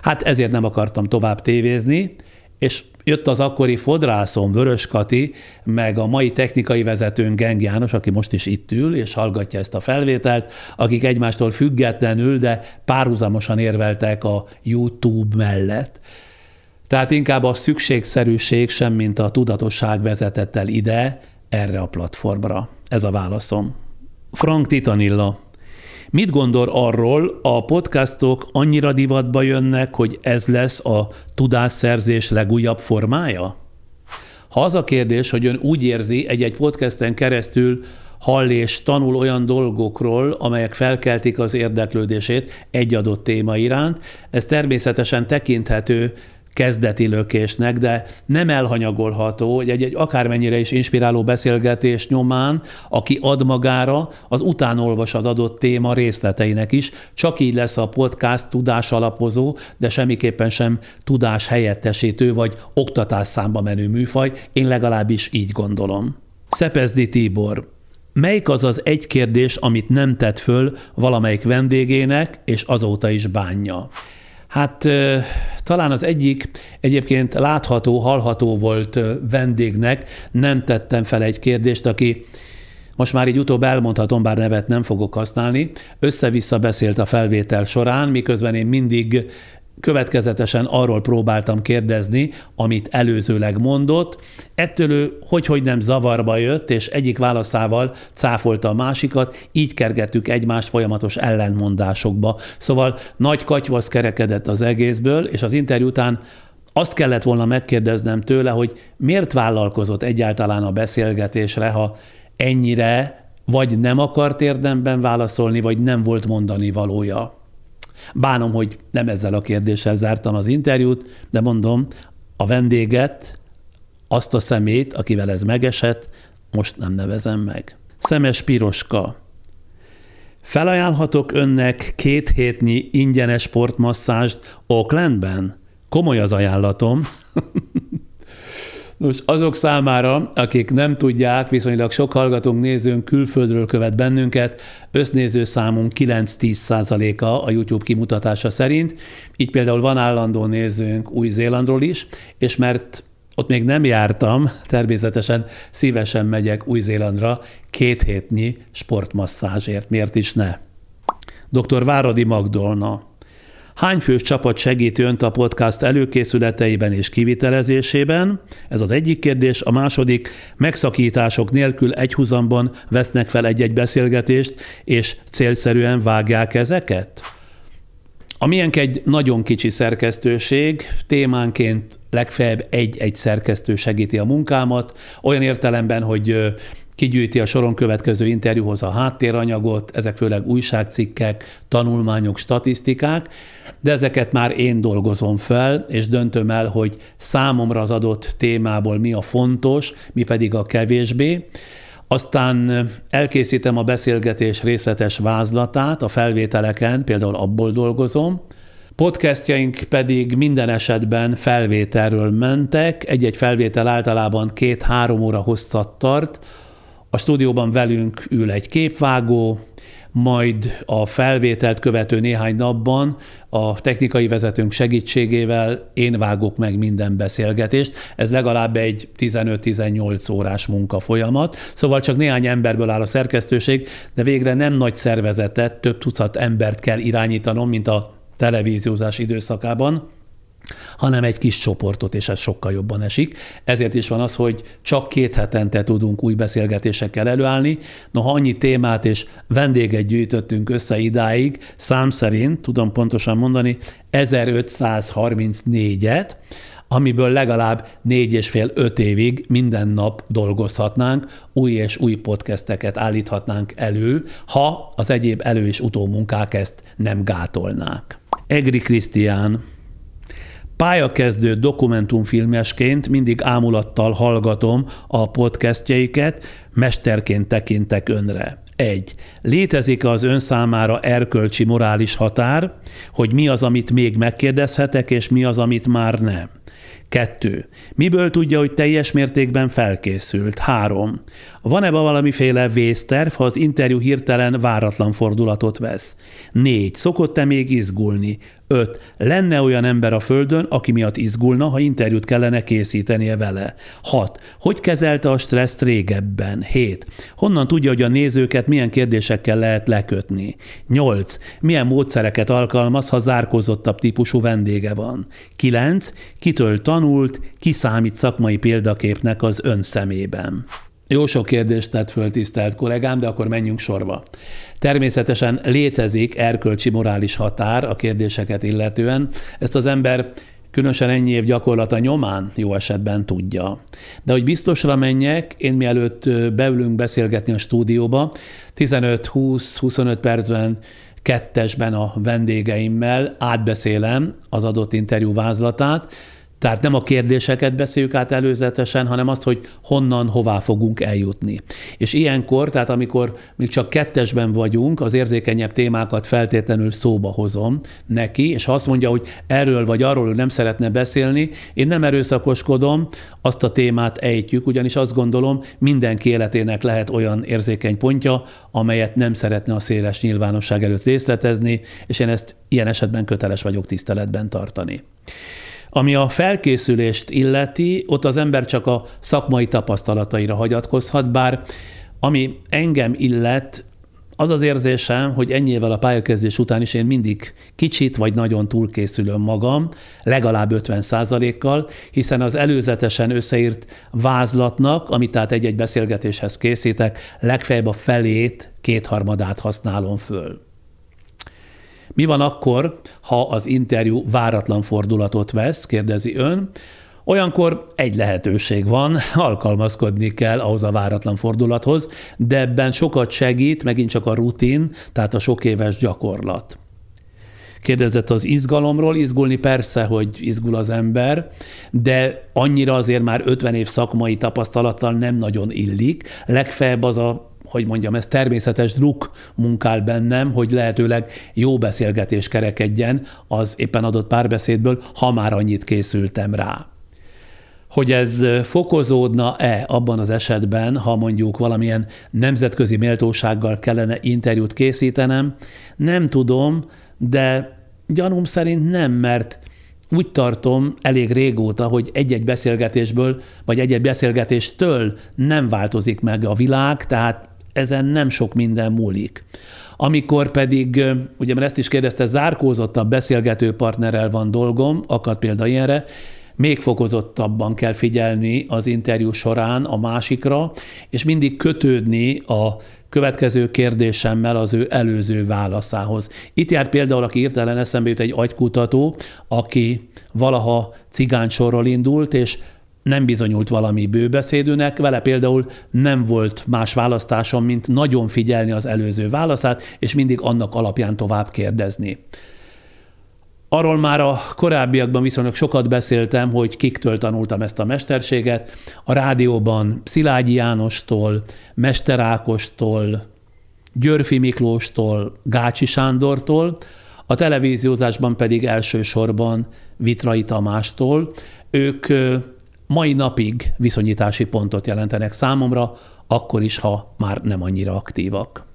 Hát ezért nem akartam tovább tévézni, és jött az akkori fodrászom, Vörös Kati, meg a mai technikai vezetőnk, Geng János, aki most is itt ül, és hallgatja ezt a felvételt, akik egymástól függetlenül, de párhuzamosan érveltek a YouTube mellett. Tehát inkább a szükségszerűség sem, mint a tudatosság vezetett el ide, erre a platformra. Ez a válaszom. Frank Titanilla. Mit gondol arról, a podcastok annyira divatba jönnek, hogy ez lesz a tudásszerzés legújabb formája? Ha az a kérdés, hogy ön úgy érzi, egy-egy podcasten keresztül hall és tanul olyan dolgokról, amelyek felkeltik az érdeklődését egy adott téma iránt, ez természetesen tekinthető kezdeti lökésnek, de nem elhanyagolható, hogy egy-egy akármennyire is inspiráló beszélgetés nyomán, aki ad magára, az utánolvas az adott téma részleteinek is, csak így lesz a podcast tudás alapozó, de semmiképpen sem tudás helyettesítő vagy oktatás számba menő műfaj, én legalábbis így gondolom. Szepezdi Tibor. Melyik az az egy kérdés, amit nem tett föl valamelyik vendégének, és azóta is bánja? Hát talán az egyik egyébként látható, hallható volt vendégnek, nem tettem fel egy kérdést, aki most már így utóbb elmondhatom, bár nevet nem fogok használni, össze-vissza beszélt a felvétel során, miközben én mindig következetesen arról próbáltam kérdezni, amit előzőleg mondott. Ettől ő hogy-hogy nem zavarba jött, és egyik válaszával cáfolta a másikat, így kergettük egymást folyamatos ellentmondásokba. Szóval nagy katyvasz kerekedett az egészből, és az interjú után azt kellett volna megkérdeznem tőle, hogy miért vállalkozott egyáltalán a beszélgetésre, ha ennyire vagy nem akart érdemben válaszolni, vagy nem volt mondani valója. Bánom, hogy nem ezzel a kérdéssel zártam az interjút, de mondom, a vendéget, azt a szemét, akivel ez megesett, most nem nevezem meg. Szemes Piroska. Felajánlhatok önnek két hétnyi ingyenes sportmasszást Aucklandben? Komoly az ajánlatom. Nos, azok számára, akik nem tudják, viszonylag sok hallgatónk, nézőnk külföldről követ bennünket, össznéző számunk kilenc-tíz százaléka a YouTube kimutatása szerint. Így például van állandó nézőnk Új-Zélandról is, és mert ott még nem jártam, természetesen szívesen megyek Új-Zélandra két hétnyi sportmasszázsért. Miért is ne? doktor Váradi Magdolna. Hány fős csapat segít önt a podcast előkészületeiben és kivitelezésében? Ez az egyik kérdés. A második, megszakítások nélkül egyhuzamban vesznek fel egy-egy beszélgetést, és célszerűen vágják ezeket? A miénk egy nagyon kicsi szerkesztőség, témánként legfeljebb egy-egy szerkesztő segíti a munkámat, olyan értelemben, hogy kigyűjti a soron következő interjúhoz a háttéranyagot, ezek főleg újságcikkek, tanulmányok, statisztikák, de ezeket már én dolgozom fel, és döntöm el, hogy számomra az adott témából mi a fontos, mi pedig a kevésbé. Aztán elkészítem a beszélgetés részletes vázlatát a felvételeken, például abból dolgozom. Podcastjaink pedig minden esetben felvételről mentek, egy-egy felvétel általában két-három óra hosszat tart. A stúdióban velünk ül egy képvágó, majd a felvételt követő néhány napban a technikai vezetőnk segítségével én vágok meg minden beszélgetést. Ez legalább egy tizenöt-tizennyolc órás munkafolyamat. Szóval csak néhány emberből áll a szerkesztőség, de végre nem nagy szervezetet, több tucat embert kell irányítanom, mint a televíziózás időszakában, hanem egy kis csoportot, és ez sokkal jobban esik. Ezért is van az, hogy csak két hetente tudunk új beszélgetésekkel előállni. Noha annyi témát és vendéget gyűjtöttünk össze idáig, szám szerint, tudom pontosan mondani, ezerötszázharmincnégyet, amiből legalább négy és fél öt évig minden nap dolgozhatnánk, új és új podcasteket állíthatnánk elő, ha az egyéb elő- és utómunkák ezt nem gátolnák. Egri Krisztián. Pályakezdő dokumentumfilmesként mindig ámulattal hallgatom a podcastjeiket, mesterként tekintek önre. Egy. Létezik az ön számára erkölcsi, morális határ, hogy mi az, amit még megkérdezhetek, és mi az, amit már nem. Kettő. Miből tudja, hogy teljes mértékben felkészült? Három. Van-e valamiféle vészterv, ha az interjú hirtelen váratlan fordulatot vesz? Négy. Szokott-e még izgulni? Öt. Lenne olyan ember a földön, aki miatt izgulna, ha interjút kellene készítenie vele? Hat. Hogy kezelte a stresszt régebben? Hét. Honnan tudja, hogy a nézőket milyen kérdésekkel lehet lekötni? Nyolc. Milyen módszereket alkalmaz, ha zárkózottabb típusú vendége van? Kilenc. Kitől tanult, ki számít szakmai példaképnek az ön szemében? Jó sok kérdést tett föl, tisztelt kollégám, de akkor menjünk sorba. Természetesen létezik erkölcsi, morális határ a kérdéseket illetően. Ezt az ember különösen ennyi év gyakorlata nyomán jó esetben tudja. De hogy biztosra menjek, én mielőtt beülünk beszélgetni a stúdióba, tizenöt-húsz-huszonöt percben kettesben a vendégeimmel átbeszélem az adott interjú vázlatát. Tehát nem a kérdéseket beszéljük át előzetesen, hanem azt, hogy honnan, hová fogunk eljutni. És ilyenkor, tehát amikor még csak kettesben vagyunk, az érzékenyebb témákat feltétlenül szóba hozom neki, és ha azt mondja, hogy erről vagy arról ő nem szeretne beszélni, én nem erőszakoskodom, azt a témát ejtjük, ugyanis azt gondolom, mindenki életének lehet olyan érzékeny pontja, amelyet nem szeretne a széles nyilvánosság előtt részletezni, és én ezt ilyen esetben köteles vagyok tiszteletben tartani. Ami a felkészülést illeti, ott az ember csak a szakmai tapasztalataira hagyatkozhat, bár ami engem illet, az az érzésem, hogy ennyivel a pályakezdés után is én mindig kicsit vagy nagyon túlkészülöm magam, legalább ötven százalékkal, hiszen az előzetesen összeírt vázlatnak, amit tehát egy-egy beszélgetéshez készítek, legfeljebb a felét, kétharmadát használom föl. Mi van akkor, ha az interjú váratlan fordulatot vesz, kérdezi ön? Olyankor egy lehetőség van, alkalmazkodni kell ahhoz a váratlan fordulathoz, de ebben sokat segít megint csak a rutin, tehát a sok éves gyakorlat. Kérdezett az izgalomról, izgulni persze, hogy izgul az ember, de annyira azért már ötven év szakmai tapasztalattal nem nagyon illik, legfeljebb az a hogy mondjam, ez természetes druk munkál bennem, hogy lehetőleg jó beszélgetés kerekedjen az éppen adott párbeszédből, ha már annyit készültem rá. Hogy ez fokozódna-e abban az esetben, ha mondjuk valamilyen nemzetközi méltósággal kellene interjút készítenem, nem tudom, de gyanúm szerint nem, mert úgy tartom elég régóta, hogy egy-egy beszélgetésből, vagy egy-egy beszélgetéstől nem változik meg a világ, tehát ezen nem sok minden múlik. Amikor pedig, ugye már ezt is kérdezte, zárkózottabb beszélgető partnerrel van dolgom, akad példa ilyenre, még fokozottabban kell figyelni az interjú során a másikra, és mindig kötődni a következő kérdésemmel az ő előző válaszához. Itt jár például, aki hirtelen eszembe jut, egy agykutató, aki valaha cigánysorról indult, és nem bizonyult valami bőbeszédűnek, vele például nem volt más választásom, mint nagyon figyelni az előző válaszát, és mindig annak alapján tovább kérdezni. Arról már a korábbiakban viszonylag sokat beszéltem, hogy kiktől tanultam ezt a mesterséget. A rádióban Szilágyi Jánostól, Mester Ákostól, Györfi Miklóstól, Gácsi Sándortól, a televíziózásban pedig elsősorban Vitrai Tamástól. Ők mai napig viszonyítási pontot jelentenek számomra, akkor is, ha már nem annyira aktívak.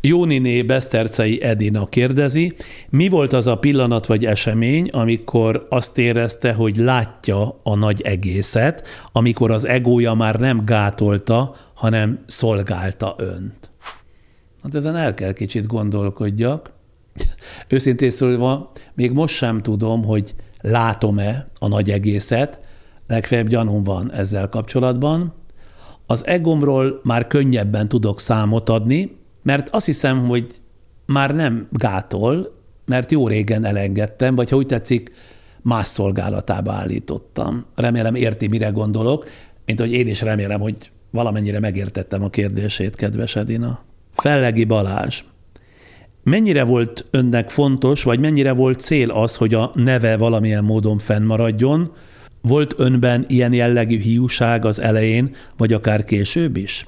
Jóniné Besztercei Edina kérdezi, mi volt az a pillanat vagy esemény, amikor azt érezte, hogy látja a nagy egészet, amikor az egója már nem gátolta, hanem szolgálta önt? Hát ezen el kell kicsit gondolkodjak. Őszintén szólva, még most sem tudom, hogy látom-e a nagy egészet, legfeljebb gyanúm van ezzel kapcsolatban. Az egomról már könnyebben tudok számot adni, mert azt hiszem, hogy már nem gátol, mert jó régen elengedtem, vagy ha úgy tetszik, más szolgálatába állítottam. Remélem érti, mire gondolok, mint hogy én is remélem, hogy valamennyire megértettem a kérdését, kedves Edina. Fellegi Balázs. Mennyire volt önnek fontos, vagy mennyire volt cél az, hogy a neve valamilyen módon fennmaradjon? Volt önben ilyen jellegű hiúság az elején, vagy akár később is?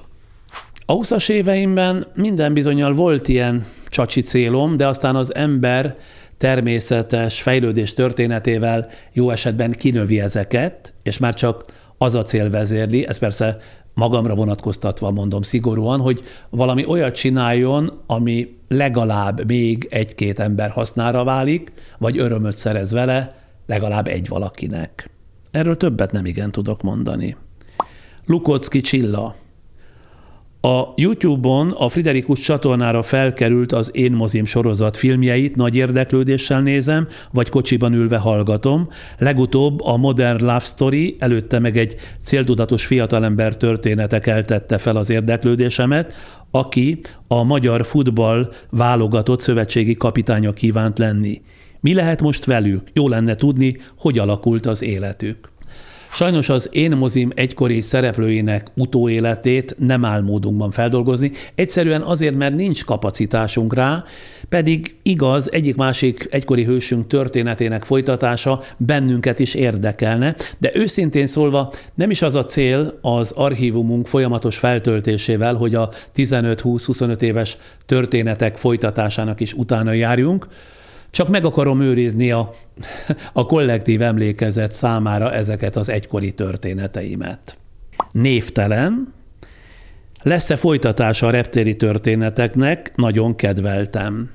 A húszas éveimben minden bizonnyal volt ilyen csacsi célom, de aztán az ember természetes fejlődés történetével jó esetben kinövi ezeket, és már csak az a cél vezérli, ez persze magamra vonatkoztatva mondom szigorúan, hogy valami olyat csináljon, ami legalább még egy-két ember hasznára válik, vagy örömöt szerez vele legalább egy valakinek. Erről többet nem igen tudok mondani. Lukocki Csilla. A YouTube-on a Friderikus csatornára felkerült az Én Mozim sorozat filmjeit nagy érdeklődéssel nézem, vagy kocsiban ülve hallgatom. Legutóbb a Modern Love Story, előtte meg egy céltudatos fiatalember története keltette fel az érdeklődésemet, aki a magyar futball válogatott szövetségi kapitánya kívánt lenni. Mi lehet most velük? Jó lenne tudni, hogy alakult az életük. Sajnos az Én Mozim egykori szereplőinek utóéletét nem áll módunkban feldolgozni, egyszerűen azért, mert nincs kapacitásunk rá, pedig igaz, egyik-másik egykori hősünk történetének folytatása bennünket is érdekelne, de őszintén szólva nem is az a cél az archívumunk folyamatos feltöltésével, hogy a tizenöt-húsz-huszonöt éves történetek folytatásának is utána járjunk, csak meg akarom őrizni a, a kollektív emlékezet számára ezeket az egykori történeteimet. Névtelen. Lesz-e folytatása a reptéri történeteknek? Nagyon kedveltem.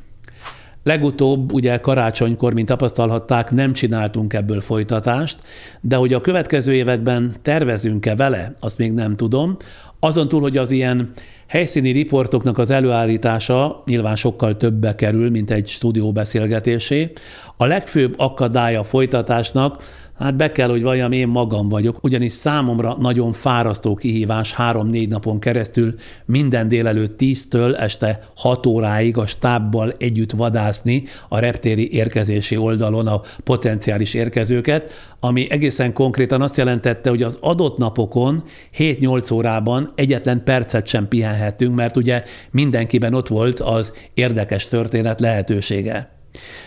Legutóbb, ugye karácsonykor, mint tapasztalhatták, nem csináltunk ebből folytatást, de hogy a következő években tervezünk-e vele, azt még nem tudom. Azon túl, hogy az ilyen helyszíni riportoknak az előállítása nyilván sokkal többbe kerül, mint egy stúdió beszélgetésé. A legfőbb akadálya a folytatásnak, hát be kell, hogy valljam, én magam vagyok, ugyanis számomra nagyon fárasztó kihívás három-négy napon keresztül minden délelőtt tíztől este hat óráig a stábbal együtt vadászni a reptéri érkezési oldalon a potenciális érkezőket, ami egészen konkrétan azt jelentette, hogy az adott napokon hét-nyolc órában egyetlen percet sem pihenhettünk, mert ugye mindenkiben ott volt az érdekes történet lehetősége.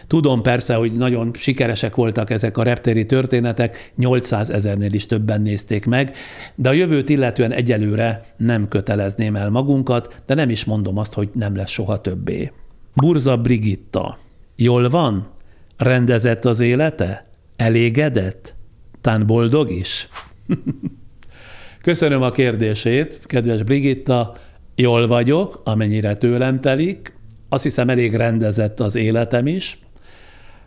Tudom persze, hogy nagyon sikeresek voltak ezek a reptéri történetek, nyolcszázezernél is többen nézték meg, de a jövőt illetően egyelőre nem kötelezném el magunkat, de nem is mondom azt, hogy nem lesz soha többé. Burza Brigitta. Jól van? Rendezett az élete? Elégedett? Tán boldog is? Köszönöm a kérdését, kedves Brigitta. Jól vagyok, amennyire tőlem telik. Azt hiszem, elég rendezett az életem is,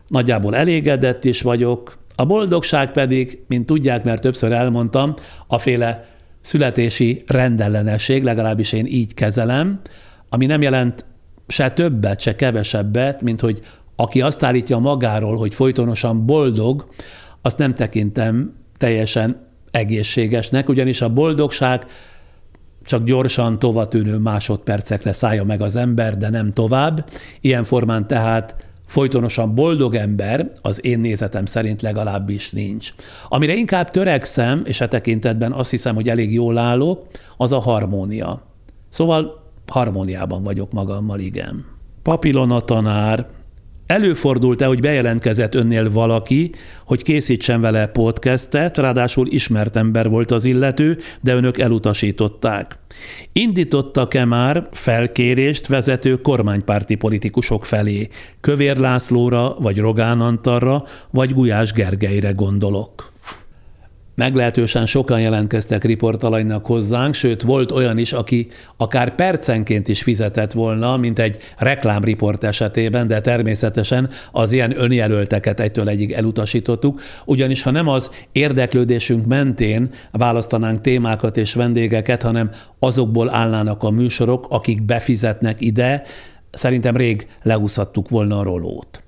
nagyjából elégedett is vagyok, a boldogság pedig, mint tudják, mert többször elmondtam, a féle születési rendellenesség, legalábbis én így kezelem, ami nem jelent se többet, se kevesebbet, mint hogy aki azt állítja magáról, hogy folytonosan boldog, azt nem tekintem teljesen egészségesnek, ugyanis a boldogság csak gyorsan tovatűnő másodpercekre szállja meg az ember, de nem tovább. Ilyen formán tehát folytonosan boldog ember az én nézetem szerint legalábbis nincs. Amire inkább törekszem, és e tekintetben azt hiszem, hogy elég jól állok, az a harmónia. Szóval harmóniában vagyok magammal, igen. Papilona tanár. Előfordult-e, hogy bejelentkezett önnél valaki, hogy készítsen vele podcastet, ráadásul ismert ember volt az illető, de önök elutasították. Indítottak-e már felkérést vezető kormánypárti politikusok felé? Kövér Lászlóra, vagy Rogán Antalra, vagy Gulyás Gergelyre gondolok. Meglehetősen sokan jelentkeztek riportalanynak hozzánk, sőt volt olyan is, aki akár percenként is fizetett volna, mint egy reklámriport esetében, de természetesen az ilyen önjelölteket egytől egyig elutasítottuk, ugyanis ha nem az érdeklődésünk mentén választanánk témákat és vendégeket, hanem azokból állnának a műsorok, akik befizetnek ide, szerintem rég leúszhattuk volna a rolót.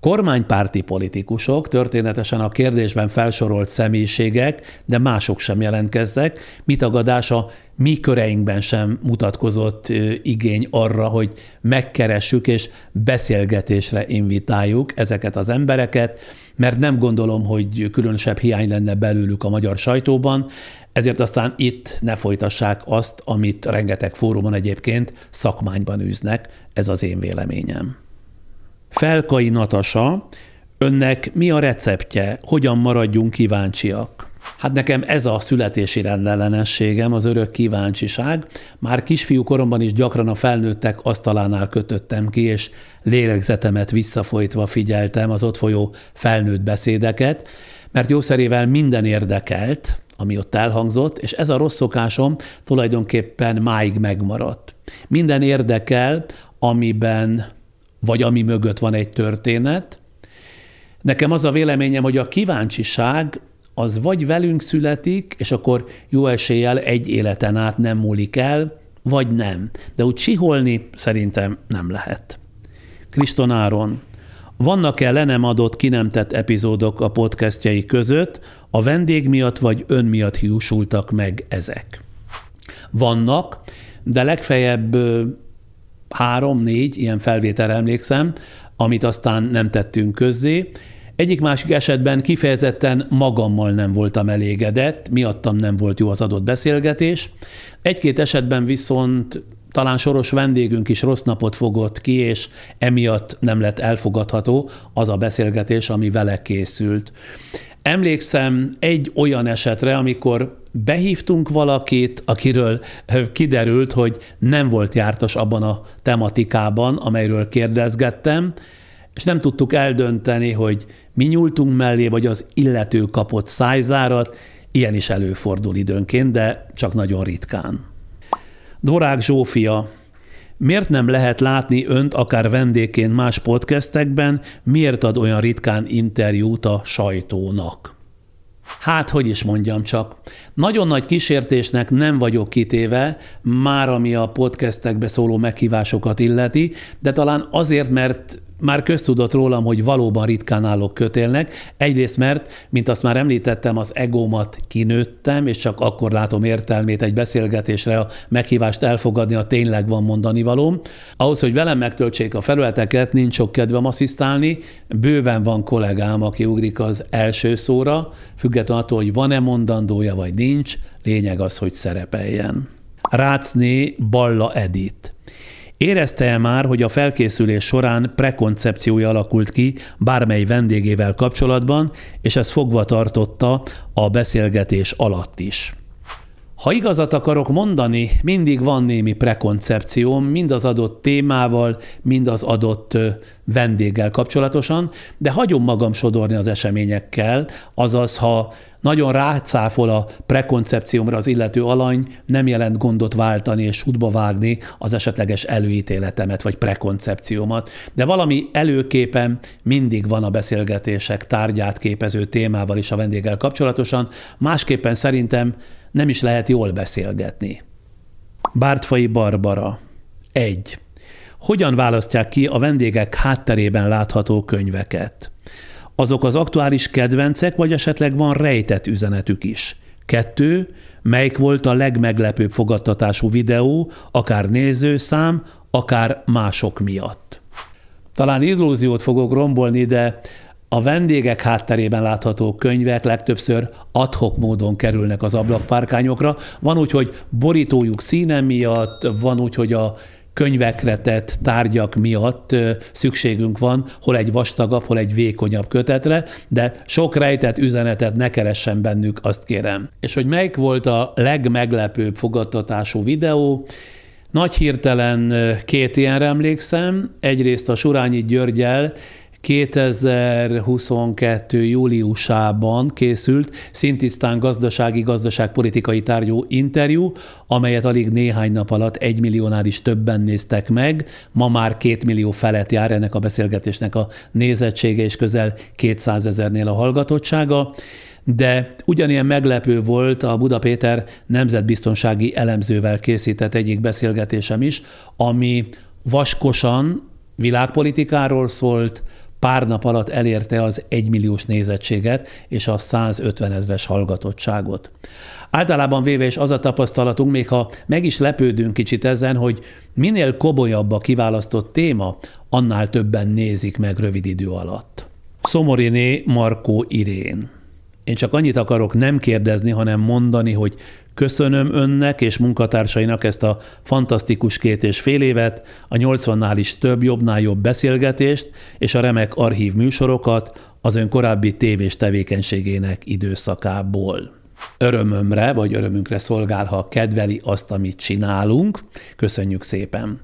Kormánypárti politikusok, történetesen a kérdésben felsorolt személyiségek, de mások sem jelentkeztek, mitagadása mi köreinkben sem mutatkozott igény arra, hogy megkeressük és beszélgetésre invitáljuk ezeket az embereket, mert nem gondolom, hogy különösebb hiány lenne belőlük a magyar sajtóban, ezért aztán itt ne folytassák azt, amit rengeteg fórumon egyébként szakmányban űznek, ez az én véleményem. Felkai Natasa, önnek mi a receptje, hogyan maradjunk kíváncsiak? Hát nekem ez a születési rendellenességem, az örök kíváncsiság. Már kisfiú koromban is gyakran a felnőttek asztalánál kötöttem ki, és lélegzetemet visszafolytva figyeltem az ott folyó felnőtt beszédeket, mert jószerével minden érdekelt, ami ott elhangzott, és ez a rossz szokásom tulajdonképpen máig megmaradt. Minden érdekel, amiben vagy ami mögött van egy történet. Nekem az a véleményem, hogy a kíváncsiság az vagy velünk születik, és akkor jó eséllyel egy életen át nem múlik el, vagy nem. De úgy csiholni szerintem nem lehet. Kriston Áron. Vannak-e le nem adott, ki nem tett epizódok a podcastjai között, a vendég miatt vagy ön miatt hiúsultak meg ezek? Vannak, de legfeljebb három-négy ilyen felvételre emlékszem, amit aztán nem tettünk közzé. Egyik-másik esetben kifejezetten magammal nem voltam elégedett, miattam nem volt jó az adott beszélgetés. Egy-két esetben viszont talán soros vendégünk is rossz napot fogott ki, és emiatt nem lett elfogadható az a beszélgetés, ami vele készült. Emlékszem egy olyan esetre, amikor behívtunk valakit, akiről kiderült, hogy nem volt jártas abban a tematikában, amelyről kérdezgettem, és nem tudtuk eldönteni, hogy mi nyúltunk mellé, vagy az illető kapott szájzárat. Ilyen is előfordul időnként, de csak nagyon ritkán. Dorák Zsófia. Miért nem lehet látni önt akár vendégként más podcastekben, miért ad olyan ritkán interjút a sajtónak? Hát, hogy is mondjam csak. Nagyon nagy kísértésnek nem vagyok kitéve, már ami a podcastekbe szóló meghívásokat illeti, de talán azért, mert már köztudott rólam, hogy valóban ritkán állok kötélnek. Egyrészt mert, mint azt már említettem, az egómat kinőttem, és csak akkor látom értelmét egy beszélgetésre, a meghívást elfogadni, ha tényleg van mondani valóm. Ahhoz, hogy velem megtöltsék a felületeket, nincs sok kedvem asszisztálni. Bőven van kollégám, aki ugrik az első szóra, függetlenül attól, hogy van-e mondandója, vagy nincs. Lényeg az, hogy szerepeljen. Ráczné Balla Edit. Érezte-e már, hogy a felkészülés során prekoncepciója alakult ki bármely vendégével kapcsolatban, és ez fogva tartotta a beszélgetés alatt is? Ha igazat akarok mondani, mindig van némi prekoncepcióm, mind az adott témával, mind az adott vendéggel kapcsolatosan, de hagyom magam sodorni az eseményekkel, azaz ha nagyon rácáfol a prekoncepciómra az illető alany, nem jelent gondot váltani és útba vágni az esetleges előítéletemet vagy prekoncepciómat, de valami előképem mindig van a beszélgetések tárgyát képező témával is a vendéggel kapcsolatosan, másképpen szerintem nem is lehet jól beszélgetni. Bártfai Barbara. Egy. Hogyan választják ki a vendégek hátterében látható könyveket? Azok az aktuális kedvencek, vagy esetleg van rejtett üzenetük is? Kettő. Melyik volt a legmeglepőbb fogadtatású videó, akár nézőszám, akár mások miatt? Talán illúziót fogok rombolni, de a vendégek hátterében látható könyvek legtöbbször ad-hoc módon kerülnek az ablakpárkányokra. Van úgy, hogy borítójuk színe miatt, van úgy, hogy a könyvekre tett tárgyak miatt szükségünk van, hol egy vastagabb, hol egy vékonyabb kötetre, de sok rejtett üzenetet ne keressen bennük, azt kérem. És hogy melyik volt a legmeglepőbb fogadtatású videó? Nagy hirtelen két ilyenre emlékszem. Egyrészt a Surányi Györgyel kétezer-huszonkettő. júliusában készült szintisztán gazdasági, gazdaságpolitikai tárgyú interjú, amelyet alig néhány nap alatt egymilliónál is többen néztek meg. Ma már két millió felett jár ennek a beszélgetésnek a nézettsége, és közel kétszázezernél a hallgatottsága. De ugyanilyen meglepő volt a Buda Péter nemzetbiztonsági elemzővel készített egyik beszélgetésem is, ami vaskosan világpolitikáról szólt, pár nap alatt elérte az egymilliós nézettséget és a százötvenezres hallgatottságot. Általában véve is az a tapasztalatunk, még ha meg is lepődünk kicsit ezen, hogy minél komolyabb a kiválasztott téma, annál többen nézik meg rövid idő alatt. Szomoriné Markó Irén. Én csak annyit akarok nem kérdezni, hanem mondani, hogy köszönöm önnek és munkatársainak ezt a fantasztikus két és fél évet, a nyolcvannál is több, jobbnál jobb beszélgetést és a remek archív műsorokat az ön korábbi tévés tevékenységének időszakából. Örömömre vagy örömünkre szolgál, ha kedveli azt, amit csinálunk. Köszönjük szépen!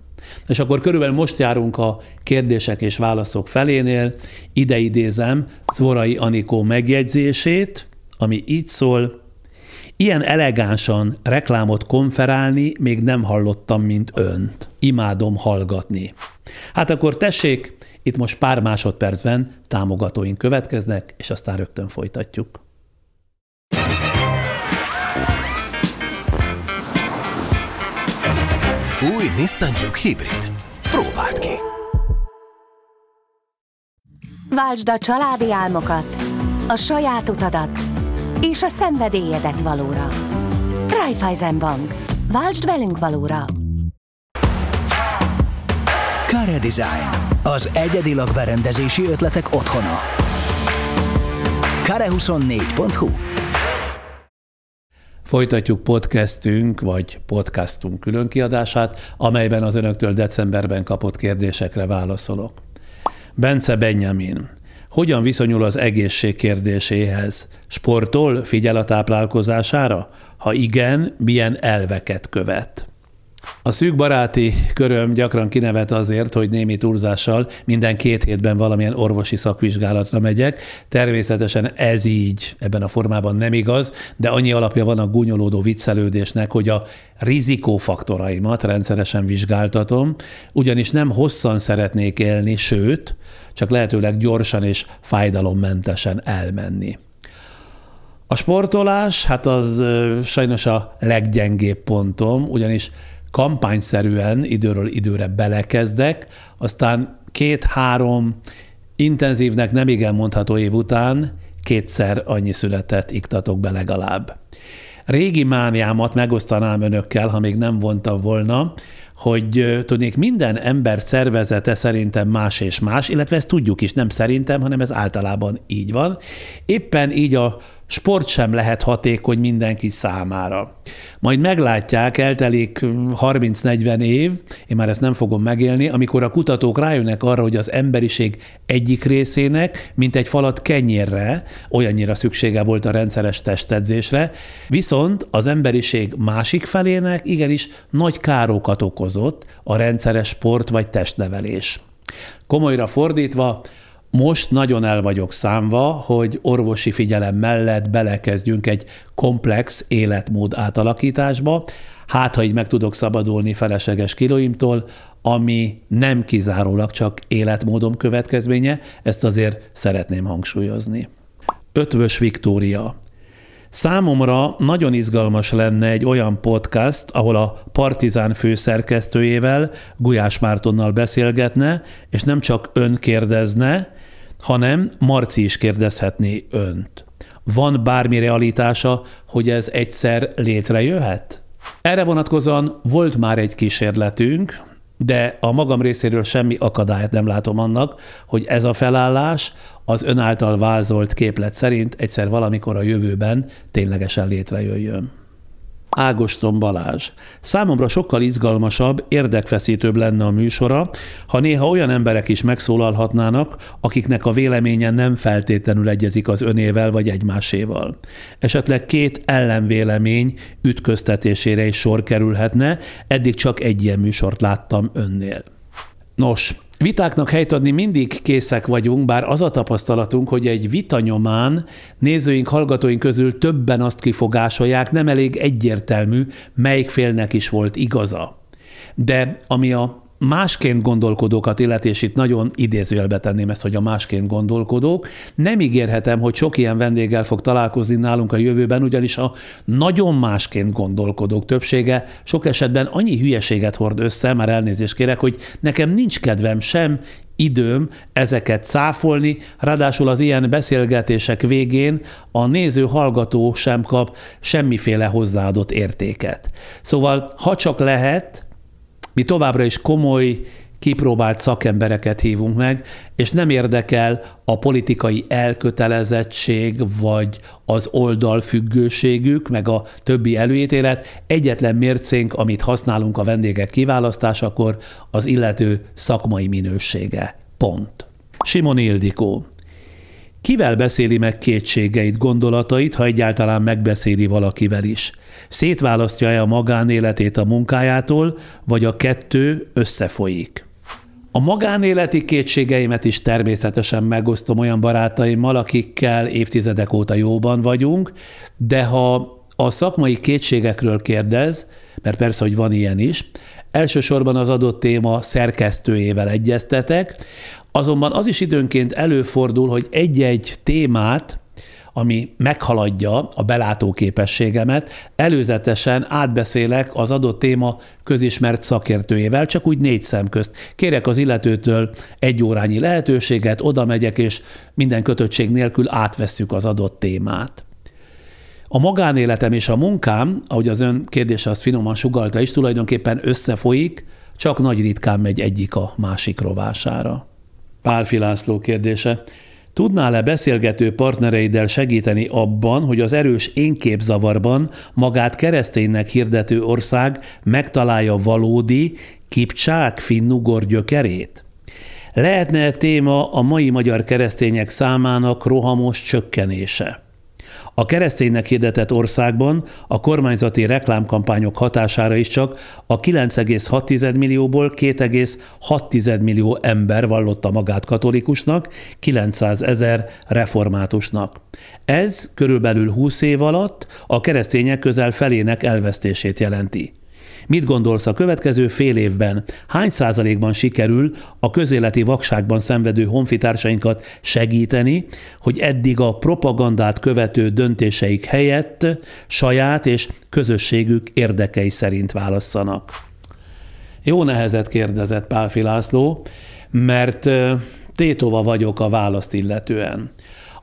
És akkor körülbelül most járunk a kérdések és válaszok felénél. Ide idézem Zvorai Anikó megjegyzését, ami így szól: ilyen elegánsan reklámot konferálni még nem hallottam, mint önt. Imádom hallgatni. Hát akkor tessék, itt most pár másodpercben támogatóink következnek, és aztán rögtön folytatjuk. Új Nissan Juke Hybrid. Próbáld ki! Váltsd a családi álmokat, a saját utadat és a szenvedélyedet valóra. Raiffeisen Bank. Váltsd velünk valóra! KARE Design. Az egyedi lakberendezési ötletek otthona. kare huszonnégy pont hu. Folytatjuk podcastünk, vagy podcastunk különkiadását, amelyben az önöktől decemberben kapott kérdésekre válaszolok. Bence Benjamin: hogyan viszonyul az egészség kérdéséhez? Sportol, figyel a táplálkozására? Ha igen, milyen elveket követ? A szűk baráti köröm gyakran kinevet azért, hogy némi túlzással minden két hétben valamilyen orvosi szakvizsgálatra megyek. Természetesen ez így, ebben a formában nem igaz, de annyi alapja van a gúnyolódó viccelődésnek, hogy a rizikófaktoraimat rendszeresen vizsgáltatom, ugyanis nem hosszan szeretnék élni, sőt, csak lehetőleg gyorsan és fájdalommentesen elmenni. A sportolás, hát az sajnos a leggyengébb pontom, ugyanis kampányszerűen időről időre belekezdek, aztán két-három intenzívnek nem igen mondható év után kétszer annyi születet iktatok be legalább. Régi mániámat megosztanám önökkel, ha még nem vontam volna, hogy tudnék, minden ember szervezete szerintem más és más, illetve ezt tudjuk is, nem szerintem, hanem ez általában így van. Éppen így a sport sem lehet hatékony mindenki számára. Majd meglátják, eltelik harminc-negyven év, én már ezt nem fogom megélni, amikor a kutatók rájönnek arra, hogy az emberiség egyik részének, mint egy falat kenyérre, olyannyira szüksége volt a rendszeres testedzésre, viszont az emberiség másik felének igenis nagy károkat okozott a rendszeres sport vagy testnevelés. Komolyra fordítva, most nagyon el vagyok számva, hogy orvosi figyelem mellett belekezdjünk egy komplex életmód átalakításba, hát ha így meg tudok szabadulni felesleges kilóimtól, ami nem kizárólag csak életmódom következménye, ezt azért szeretném hangsúlyozni. Ötvös Viktória: számomra nagyon izgalmas lenne egy olyan podcast, ahol a Partizán főszerkesztőjével, Gulyás Mártonnal beszélgetne, és nem csak ön kérdezne, hanem Marci is kérdezhetné önt. Van bármi realitása, hogy ez egyszer létrejöhet? Erre vonatkozóan volt már egy kísérletünk, de a magam részéről semmi akadályt nem látom annak, hogy ez a felállás az ön által vázolt képlet szerint egyszer valamikor a jövőben ténylegesen létrejöjjön. Ágoston Balázs: számomra sokkal izgalmasabb, érdekfeszítőbb lenne a műsora, ha néha olyan emberek is megszólalhatnának, akiknek a véleménye nem feltétlenül egyezik az önével vagy egymáséval. Esetleg két ellenvélemény ütköztetésére is sor kerülhetne, eddig csak egy ilyen műsort láttam önnél. Nos, vitáknak helyt adni mindig készek vagyunk, bár az a tapasztalatunk, hogy egy vita nyomán nézőink, hallgatóink közül többen azt kifogásolják, nem elég egyértelmű, melyik félnek is volt igaza. De ami a másként gondolkodókat illeti, és itt nagyon idézőjelbe tenném ezt, hogy a másként gondolkodók, nem ígérhetem, hogy sok ilyen vendéggel fog találkozni nálunk a jövőben, ugyanis a nagyon másként gondolkodók többsége sok esetben annyi hülyeséget hord össze, már elnézést kérek, hogy nekem nincs kedvem sem időm ezeket cáfolni, ráadásul az ilyen beszélgetések végén a néző-hallgató sem kap semmiféle hozzáadott értéket. Szóval, ha csak lehet, mi továbbra is komoly kipróbált szakembereket hívunk meg, és nem érdekel a politikai elkötelezettség, vagy az oldalfüggőségük, meg a többi előítélet. Egyetlen mércénk, amit használunk a vendégek kiválasztásakor, az illető szakmai minősége. Pont. Simon Ildikó. Kivel beszéli meg kétségeit, gondolatait, ha egyáltalán megbeszéli valakivel is? Szétválasztja-e a magánéletét a munkájától, vagy a kettő összefolyik? A magánéleti kétségeimet is természetesen megosztom olyan barátaimmal, akikkel évtizedek óta jóban vagyunk, de ha a szakmai kétségekről kérdez, mert persze, hogy van ilyen is, elsősorban az adott téma szerkesztőjével egyeztetek, azonban az is időnként előfordul, hogy egy-egy témát, ami meghaladja a belátóképességemet, előzetesen átbeszélek az adott téma közismert szakértőjével, csak úgy négy szem közt. Kérek az illetőtől egy órányi lehetőséget, oda megyek, és minden kötöttség nélkül átvesszük az adott témát. A magánéletem és a munkám, ahogy az ön kérdése azt finoman sugallta is, tulajdonképpen összefolyik, csak nagy ritkán megy egyik a másik rovására. Pálfi László kérdése. Tudnál-e beszélgető partnereiddel segíteni abban, hogy az erős énképzavarban magát kereszténynek hirdető ország megtalálja valódi kipcsák-finnugor gyökerét? Lehetne téma a mai magyar keresztények számának rohamos csökkenése? A kereszténynek hirdetett országban a kormányzati reklámkampányok hatására is csak a kilenc egész hat millióból két egész hat millió ember vallotta magát katolikusnak, kilencszázezer reformátusnak. Ez körülbelül húsz év alatt a keresztények közel felének elvesztését jelenti. Mit gondolsz a következő fél évben? Hány százalékban sikerül a közéleti vakságban szenvedő honfitársainkat segíteni, hogy eddig a propagandát követő döntéseik helyett saját és közösségük érdekei szerint válasszanak? Jó nehezet kérdezett Pálfi László, mert tétova vagyok a választ illetően.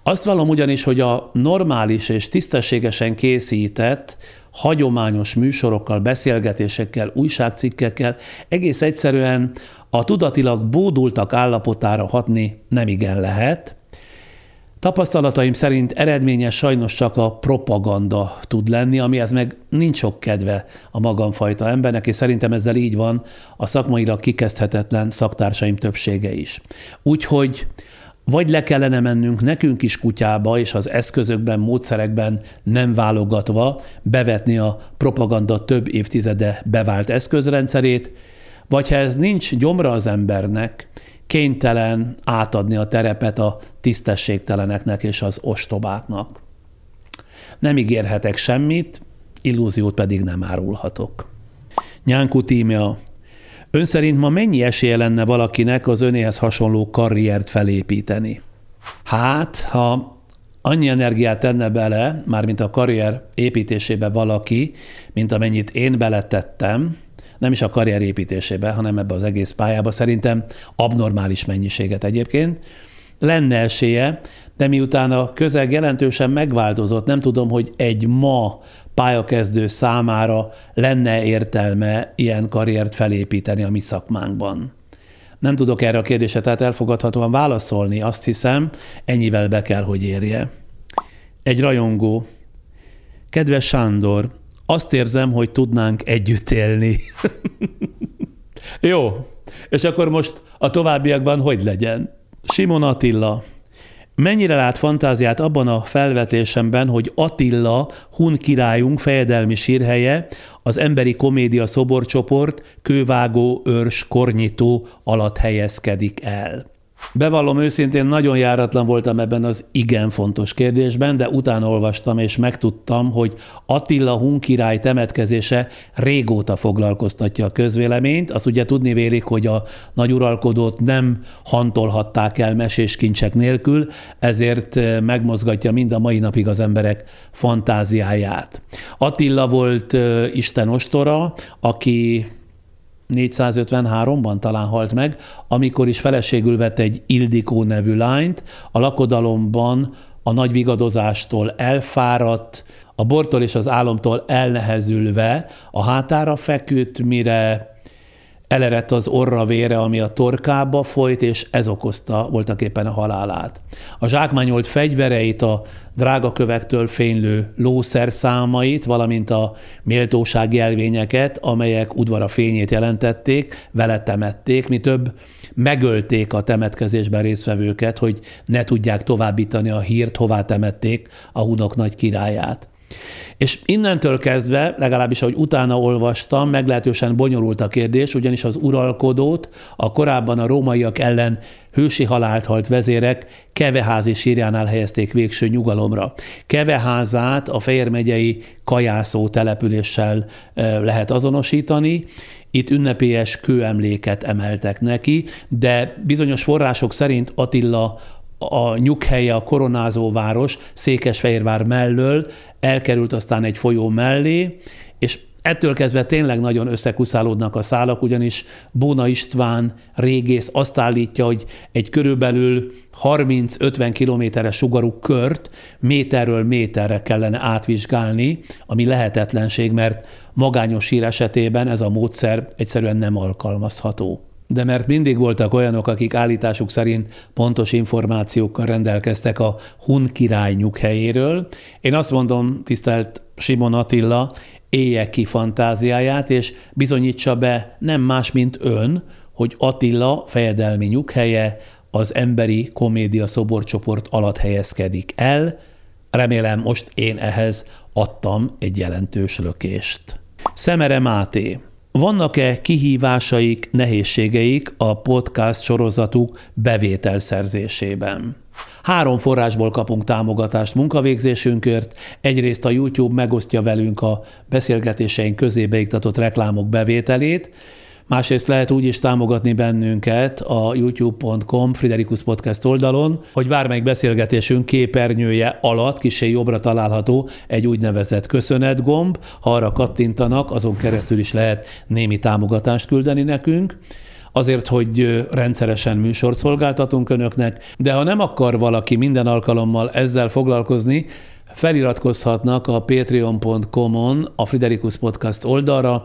Azt vallom ugyanis, hogy a normális és tisztességesen készített, hagyományos műsorokkal, beszélgetésekkel, újságcikkekkel egész egyszerűen a tudatilag bódultak állapotára hatni nem igen lehet. Tapasztalataim szerint eredményes sajnos csak a propaganda tud lenni, amihez meg nincs sok kedve a magamfajta embernek, és szerintem ezzel így van a szakmailag kikezdhetetlen szaktársaim többsége is. Úgyhogy vagy le kellene mennünk nekünk is kutyába, és az eszközökben, módszerekben nem válogatva bevetni a propaganda több évtizede bevált eszközrendszerét, vagy ha ez nincs gyomra az embernek, kénytelen átadni a terepet a tisztességteleneknek és az ostobáknak. Nem ígérhetek semmit, illúziót pedig nem árulhatok. Nyánku Tímea. Ön szerint ma mennyi esélye lenne valakinek az önéhez hasonló karriert felépíteni? Hát, ha annyi energiát tenne bele, mármint a karrier építésébe valaki, mint amennyit én beletettem, nem is a karrier építésébe, hanem ebbe az egész pályába, szerintem abnormális mennyiséget egyébként, lenne esélye, de miután a közeg jelentősen megváltozott, nem tudom, hogy egy ma pályakezdő számára lenne értelme ilyen karriert felépíteni a mi szakmánkban. Nem tudok erre a kérdésre tehát elfogadhatóan válaszolni, azt hiszem, ennyivel be kell, hogy érje. Egy rajongó. Kedves Sándor, azt érzem, hogy tudnánk együtt élni. Jó, és akkor most a továbbiakban hogy legyen? Simon Attila. Mennyire lát fantáziát abban a felvetésemben, hogy Attila, hun királyunk fejedelmi sírhelye, az emberi komédia szoborcsoport kővágó őrs kornyitó alatt helyezkedik el? Bevallom őszintén, nagyon járatlan voltam ebben az igen fontos kérdésben, de utána olvastam és megtudtam, hogy Attila hun király temetkezése régóta foglalkoztatja a közvéleményt. Azt ugye tudni vélik, hogy a nagyuralkodót nem hantolhatták el mesés kincsek nélkül, ezért megmozgatja mind a mai napig az emberek fantáziáját. Attila volt Isten ostora, aki négyszázötvenháromban talán halt meg, amikor is feleségül vett egy Ildikó nevű lányt, a lakodalomban a nagy vigadozástól elfáradt, a bortól és az álomtól elnehezülve a hátára feküdt, mire elerett az orra vére, ami a torkába folyt, és ez okozta voltak éppen a halálát. A zsákmányolt fegyvereit, a drága kövektől fénylő lószerszámait, valamint a méltóság jelvényeket, amelyek udvara fényét jelentették, vele temették, mi több megölték a temetkezésben résztvevőket, hogy ne tudják továbbítani a hírt, hová temették a hunok nagy királyát. És innentől kezdve, legalábbis ahogy utána olvastam, meglehetősen bonyolult a kérdés, ugyanis az uralkodót a korábban a rómaiak ellen hősi halált halt vezérek Keveházi sírjánál helyezték végső nyugalomra. Keveházát a Fejér megyei Kajászó településsel lehet azonosítani. Itt ünnepélyes kőemléket emeltek neki, de bizonyos források szerint Attila a nyughelye, a koronázóváros Székesfehérvár mellől elkerült aztán egy folyó mellé, és ettől kezdve tényleg nagyon összekuszálódnak a szálak, ugyanis Bóna István régész azt állítja, hogy egy körülbelül harminc-ötven kilométeres sugarú kört méterről méterre kellene átvizsgálni, ami lehetetlenség, mert magányos sír esetében ez a módszer egyszerűen nem alkalmazható. De mert mindig voltak olyanok, akik állításuk szerint pontos információkkal rendelkeztek a hun király nyughelyéről. Én azt mondom, tisztelt Simon Attila, élje ki fantáziáját, és bizonyítsa be nem más, mint ön, hogy Attila fejedelmi nyughelye az emberi komédia szoborcsoport alatt helyezkedik el. Remélem, most én ehhez adtam egy jelentős lökést. Szemere Máté. Vannak-e kihívásaik, nehézségeik a podcast sorozatuk bevételszerzésében? Három forrásból kapunk támogatást munkavégzésünkért. Egyrészt a YouTube megosztja velünk a beszélgetéseink közébe iktatott reklámok bevételét, másrészt lehet úgy is támogatni bennünket a youtube pont com Friderikusz Podcast oldalon, hogy bármelyik beszélgetésünk képernyője alatt kissé jobbra található egy úgynevezett köszönetgomb. Ha arra kattintanak, azon keresztül is lehet némi támogatást küldeni nekünk, azért, hogy rendszeresen műsort szolgáltatunk önöknek, de ha nem akar valaki minden alkalommal ezzel foglalkozni, feliratkozhatnak a patreon pont com-on a Friderikus Podcast oldalra,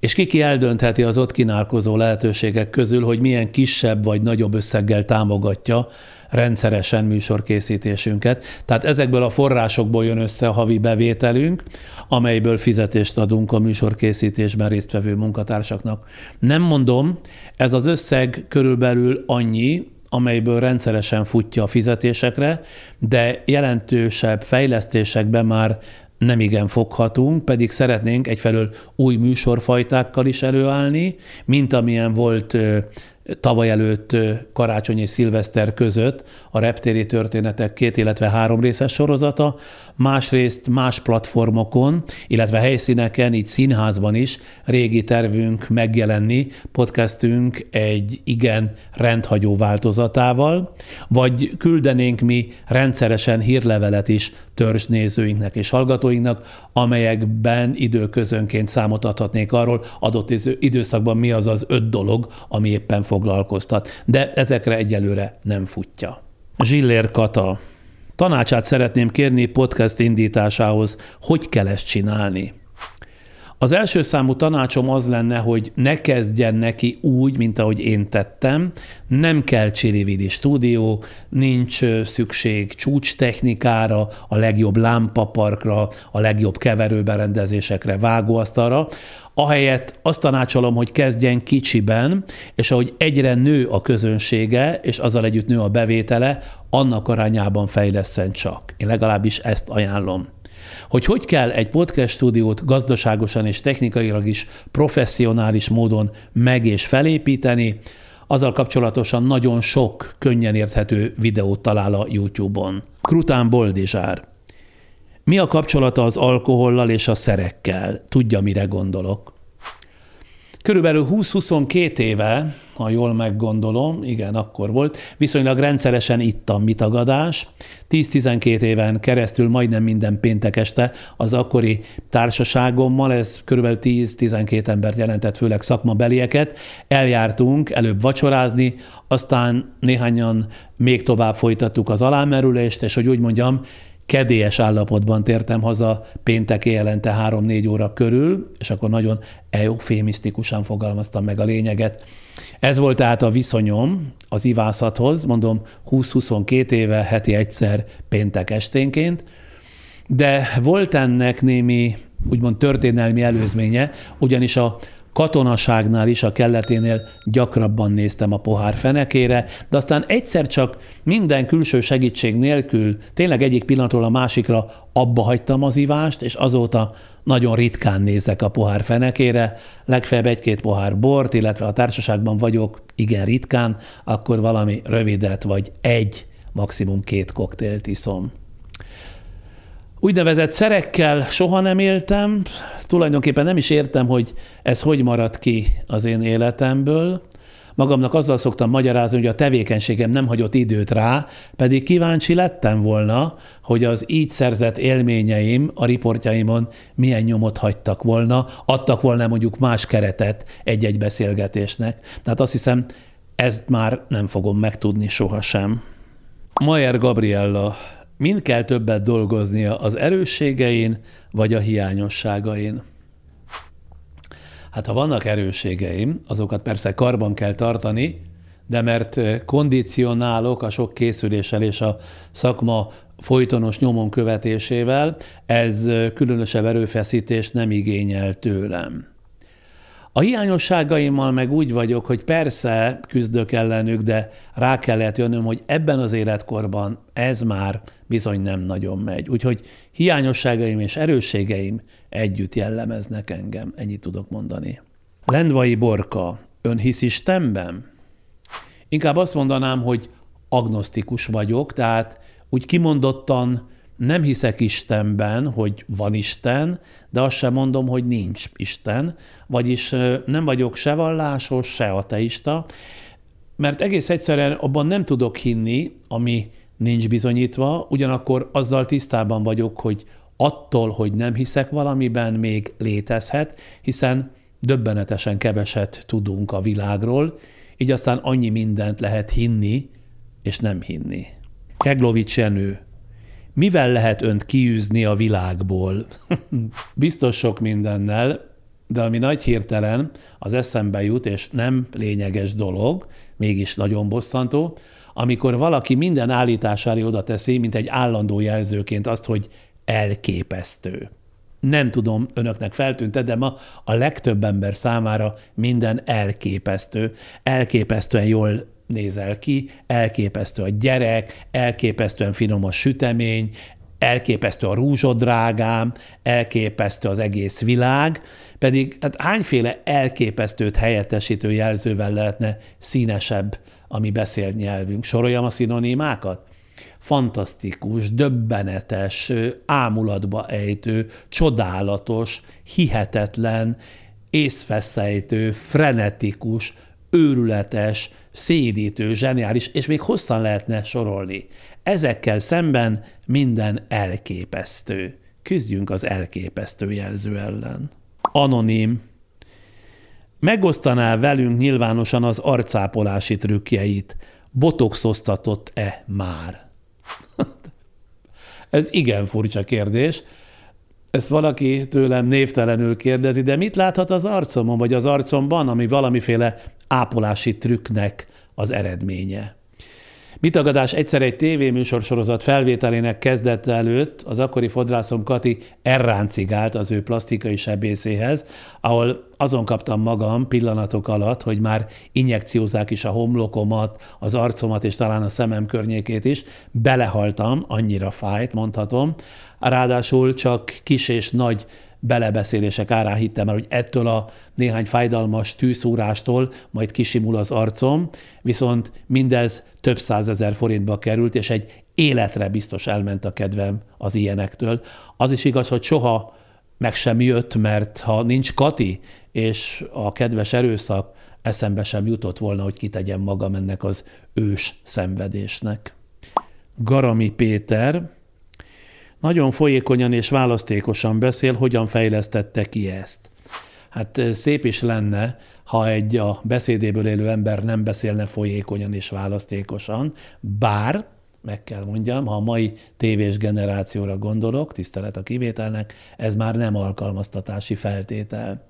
és kiki eldöntheti az ott kínálkozó lehetőségek közül, hogy milyen kisebb vagy nagyobb összeggel támogatja rendszeresen műsorkészítésünket. Tehát ezekből a forrásokból jön össze a havi bevételünk, amelyből fizetést adunk a műsorkészítésben résztvevő munkatársaknak. Nem mondom, ez az összeg körülbelül annyi, amelyből rendszeresen futja a fizetésekre, de jelentősebb fejlesztésekben már nem igen foghatunk, pedig szeretnénk egyfelől új műsorfajtákkal is előállni, mint amilyen volt tavaly előtt karácsony és szilveszter között a reptéri történetek két, illetve három részes sorozata, másrészt más platformokon, illetve helyszíneken, így színházban is régi tervünk megjelenni, podcastünk egy igen rendhagyó változatával, vagy küldenénk mi rendszeresen hírlevelet is törzsnézőinknek és hallgatóinknak, amelyekben időközönként számot adhatnék arról, adott időszakban mi az az öt dolog, ami éppen foglalkoztat. De ezekre egyelőre nem futja. Zsillér Kata. Tanácsát szeretném kérni podcast indításához, hogy kell ezt csinálni. Az első számú tanácsom az lenne, hogy ne kezdjen neki úgy, mint ahogy én tettem. Nem kell csirividi stúdió, nincs szükség csúcstechnikára, a legjobb lámpaparkra, a legjobb keverőberendezésekre, vágóasztalra. Ahelyett azt tanácsolom, hogy kezdjen kicsiben, és ahogy egyre nő a közönsége, és azzal együtt nő a bevétele, annak arányában fejlesszen csak. Én legalábbis ezt ajánlom. Hogy hogy kell egy podcast stúdiót gazdaságosan és technikailag is professzionális módon meg és felépíteni, azzal kapcsolatosan nagyon sok könnyen érthető videót talál a YouTube-on. Krután Boldizsár. Mi a kapcsolata az alkohollal és a szerekkel? Tudja, mire gondolok. Körülbelül húsz-huszonkettő éve, ha jól meggondolom, igen, akkor volt, viszonylag rendszeresen ittam mitagadás. tíz-tizenkettő éven keresztül majdnem minden péntek este az akkori társaságommal, ez körülbelül tíz-tizenkettő embert jelentett, főleg szakmabelieket, eljártunk előbb vacsorázni, aztán néhányan még tovább folytattuk az alámerülést, és hogy úgy mondjam, kedélyes állapotban tértem haza péntek éjjelente három-négy óra körül, és akkor nagyon eufémisztikusan fogalmaztam meg a lényeget. Ez volt tehát a viszonyom az ivászathoz, mondom húsz-huszonkettő éve, heti egyszer péntek esténként, de volt ennek némi úgymond történelmi előzménye, ugyanis a katonaságnál is, a kelleténél gyakrabban néztem a pohár fenekére, de aztán egyszer csak minden külső segítség nélkül, tényleg egyik pillanatról a másikra abba hagytam az ivást, és azóta nagyon ritkán nézek a pohár fenekére, legfeljebb egy-két pohár bort, illetve ha társaságban vagyok, igen ritkán, akkor valami rövidet vagy egy, maximum két koktélt iszom. Úgynevezett szerekkel soha nem éltem, tulajdonképpen nem is értem, hogy ez hogy marad ki az én életemből. Magamnak azzal szoktam magyarázni, hogy a tevékenységem nem hagyott időt rá, pedig kíváncsi lettem volna, hogy az így szerzett élményeim a riportjaimon milyen nyomot hagytak volna, adtak volna mondjuk más keretet egy-egy beszélgetésnek. Tehát azt hiszem, ezt már nem fogom megtudni sohasem. Mayer Gabriella. Min kell többet dolgoznia, az erősségein vagy a hiányosságain? Hát ha vannak erősségeim, azokat persze karban kell tartani, de mert kondicionálok a sok készüléssel és a szakma folytonos nyomon követésével, ez különösebb erőfeszítést nem igényel tőlem. A hiányosságaimmal meg úgy vagyok, hogy persze küzdök ellenük, de rá kellett jönnöm, hogy ebben az életkorban ez már bizony nem nagyon megy. Úgyhogy hiányosságaim és erősségeim együtt jellemeznek engem. Ennyit tudok mondani. Lendvai Borka. Ön hisz Istenben? Inkább azt mondanám, hogy agnosztikus vagyok, tehát úgy kimondottan nem hiszek Istenben, hogy van Isten, de azt sem mondom, hogy nincs Isten, vagyis nem vagyok se vallásos, se ateista, mert egész egyszerűen abban nem tudok hinni, ami nincs bizonyítva, ugyanakkor azzal tisztában vagyok, hogy attól, hogy nem hiszek valamiben, még létezhet, hiszen döbbenetesen keveset tudunk a világról, így aztán annyi mindent lehet hinni és nem hinni. Keglovics Jenő. Mivel lehet önt kiűzni a világból? Biztos sok mindennel, de ami nagy hirtelen az eszembe jut, és nem lényeges dolog, mégis nagyon bosszantó, amikor valaki minden állítás elé oda teszi, mint egy állandó jelzőként azt, hogy elképesztő. Nem tudom, önöknek feltűnt, de ma a legtöbb ember számára minden elképesztő. Elképesztően jól nézel ki, elképesztő a gyerek, elképesztően finom a sütemény, elképesztő a rúzsodrágám, elképesztő az egész világ, pedig hát hányféle elképesztőt helyettesítő jelzővel lehetne színesebb a mi beszélt nyelvünk. Soroljam a szinonimákat? Fantasztikus, döbbenetes, ámulatba ejtő, csodálatos, hihetetlen, észfeszejtő, frenetikus, őrületes, szédítő, zseniális, és még hosszan lehetne sorolni. Ezekkel szemben minden elképesztő. Küzdjünk az elképesztő jelző ellen. Anonim. Megosztaná velünk nyilvánosan az arcápolási trükkjeit. Botoxoztatott-e már? Ez igen furcsa kérdés. Ezt valaki tőlem névtelenül kérdezi, de mit láthat az arcomon, vagy az arcomban, ami valamiféle ápolási trükknek az eredménye? Mitagadás egyszer egy tévéműsorsorozat felvételének kezdete előtt az akkori fodrászom Kati elráncigált az ő plasztikai sebészéhez, ahol azon kaptam magam pillanatok alatt, hogy már injekciózzák is a homlokomat, az arcomat és talán a szemem környékét is. Belehaltam, annyira fájt, mondhatom. Ráadásul csak kis és nagy belebeszélések árán hittem el, hogy ettől a néhány fájdalmas tűszúrástól majd kisimul az arcom, viszont mindez több százezer forintba került, és egy életre biztos elment a kedvem az ilyenektől. Az is igaz, hogy soha meg sem jött, mert ha nincs Kati és a kedves erőszak, eszembe sem jutott volna, hogy kitegyem magam ennek az ős szenvedésnek. Garami Péter. Nagyon folyékonyan és választékosan beszél, hogyan fejlesztette ki ezt. Hát szép is lenne, ha egy a beszédéből élő ember nem beszélne folyékonyan és választékosan, bár meg kell mondjam, ha a mai tévés generációra gondolok, tisztelet a kivételnek, ez már nem alkalmaztatási feltétel.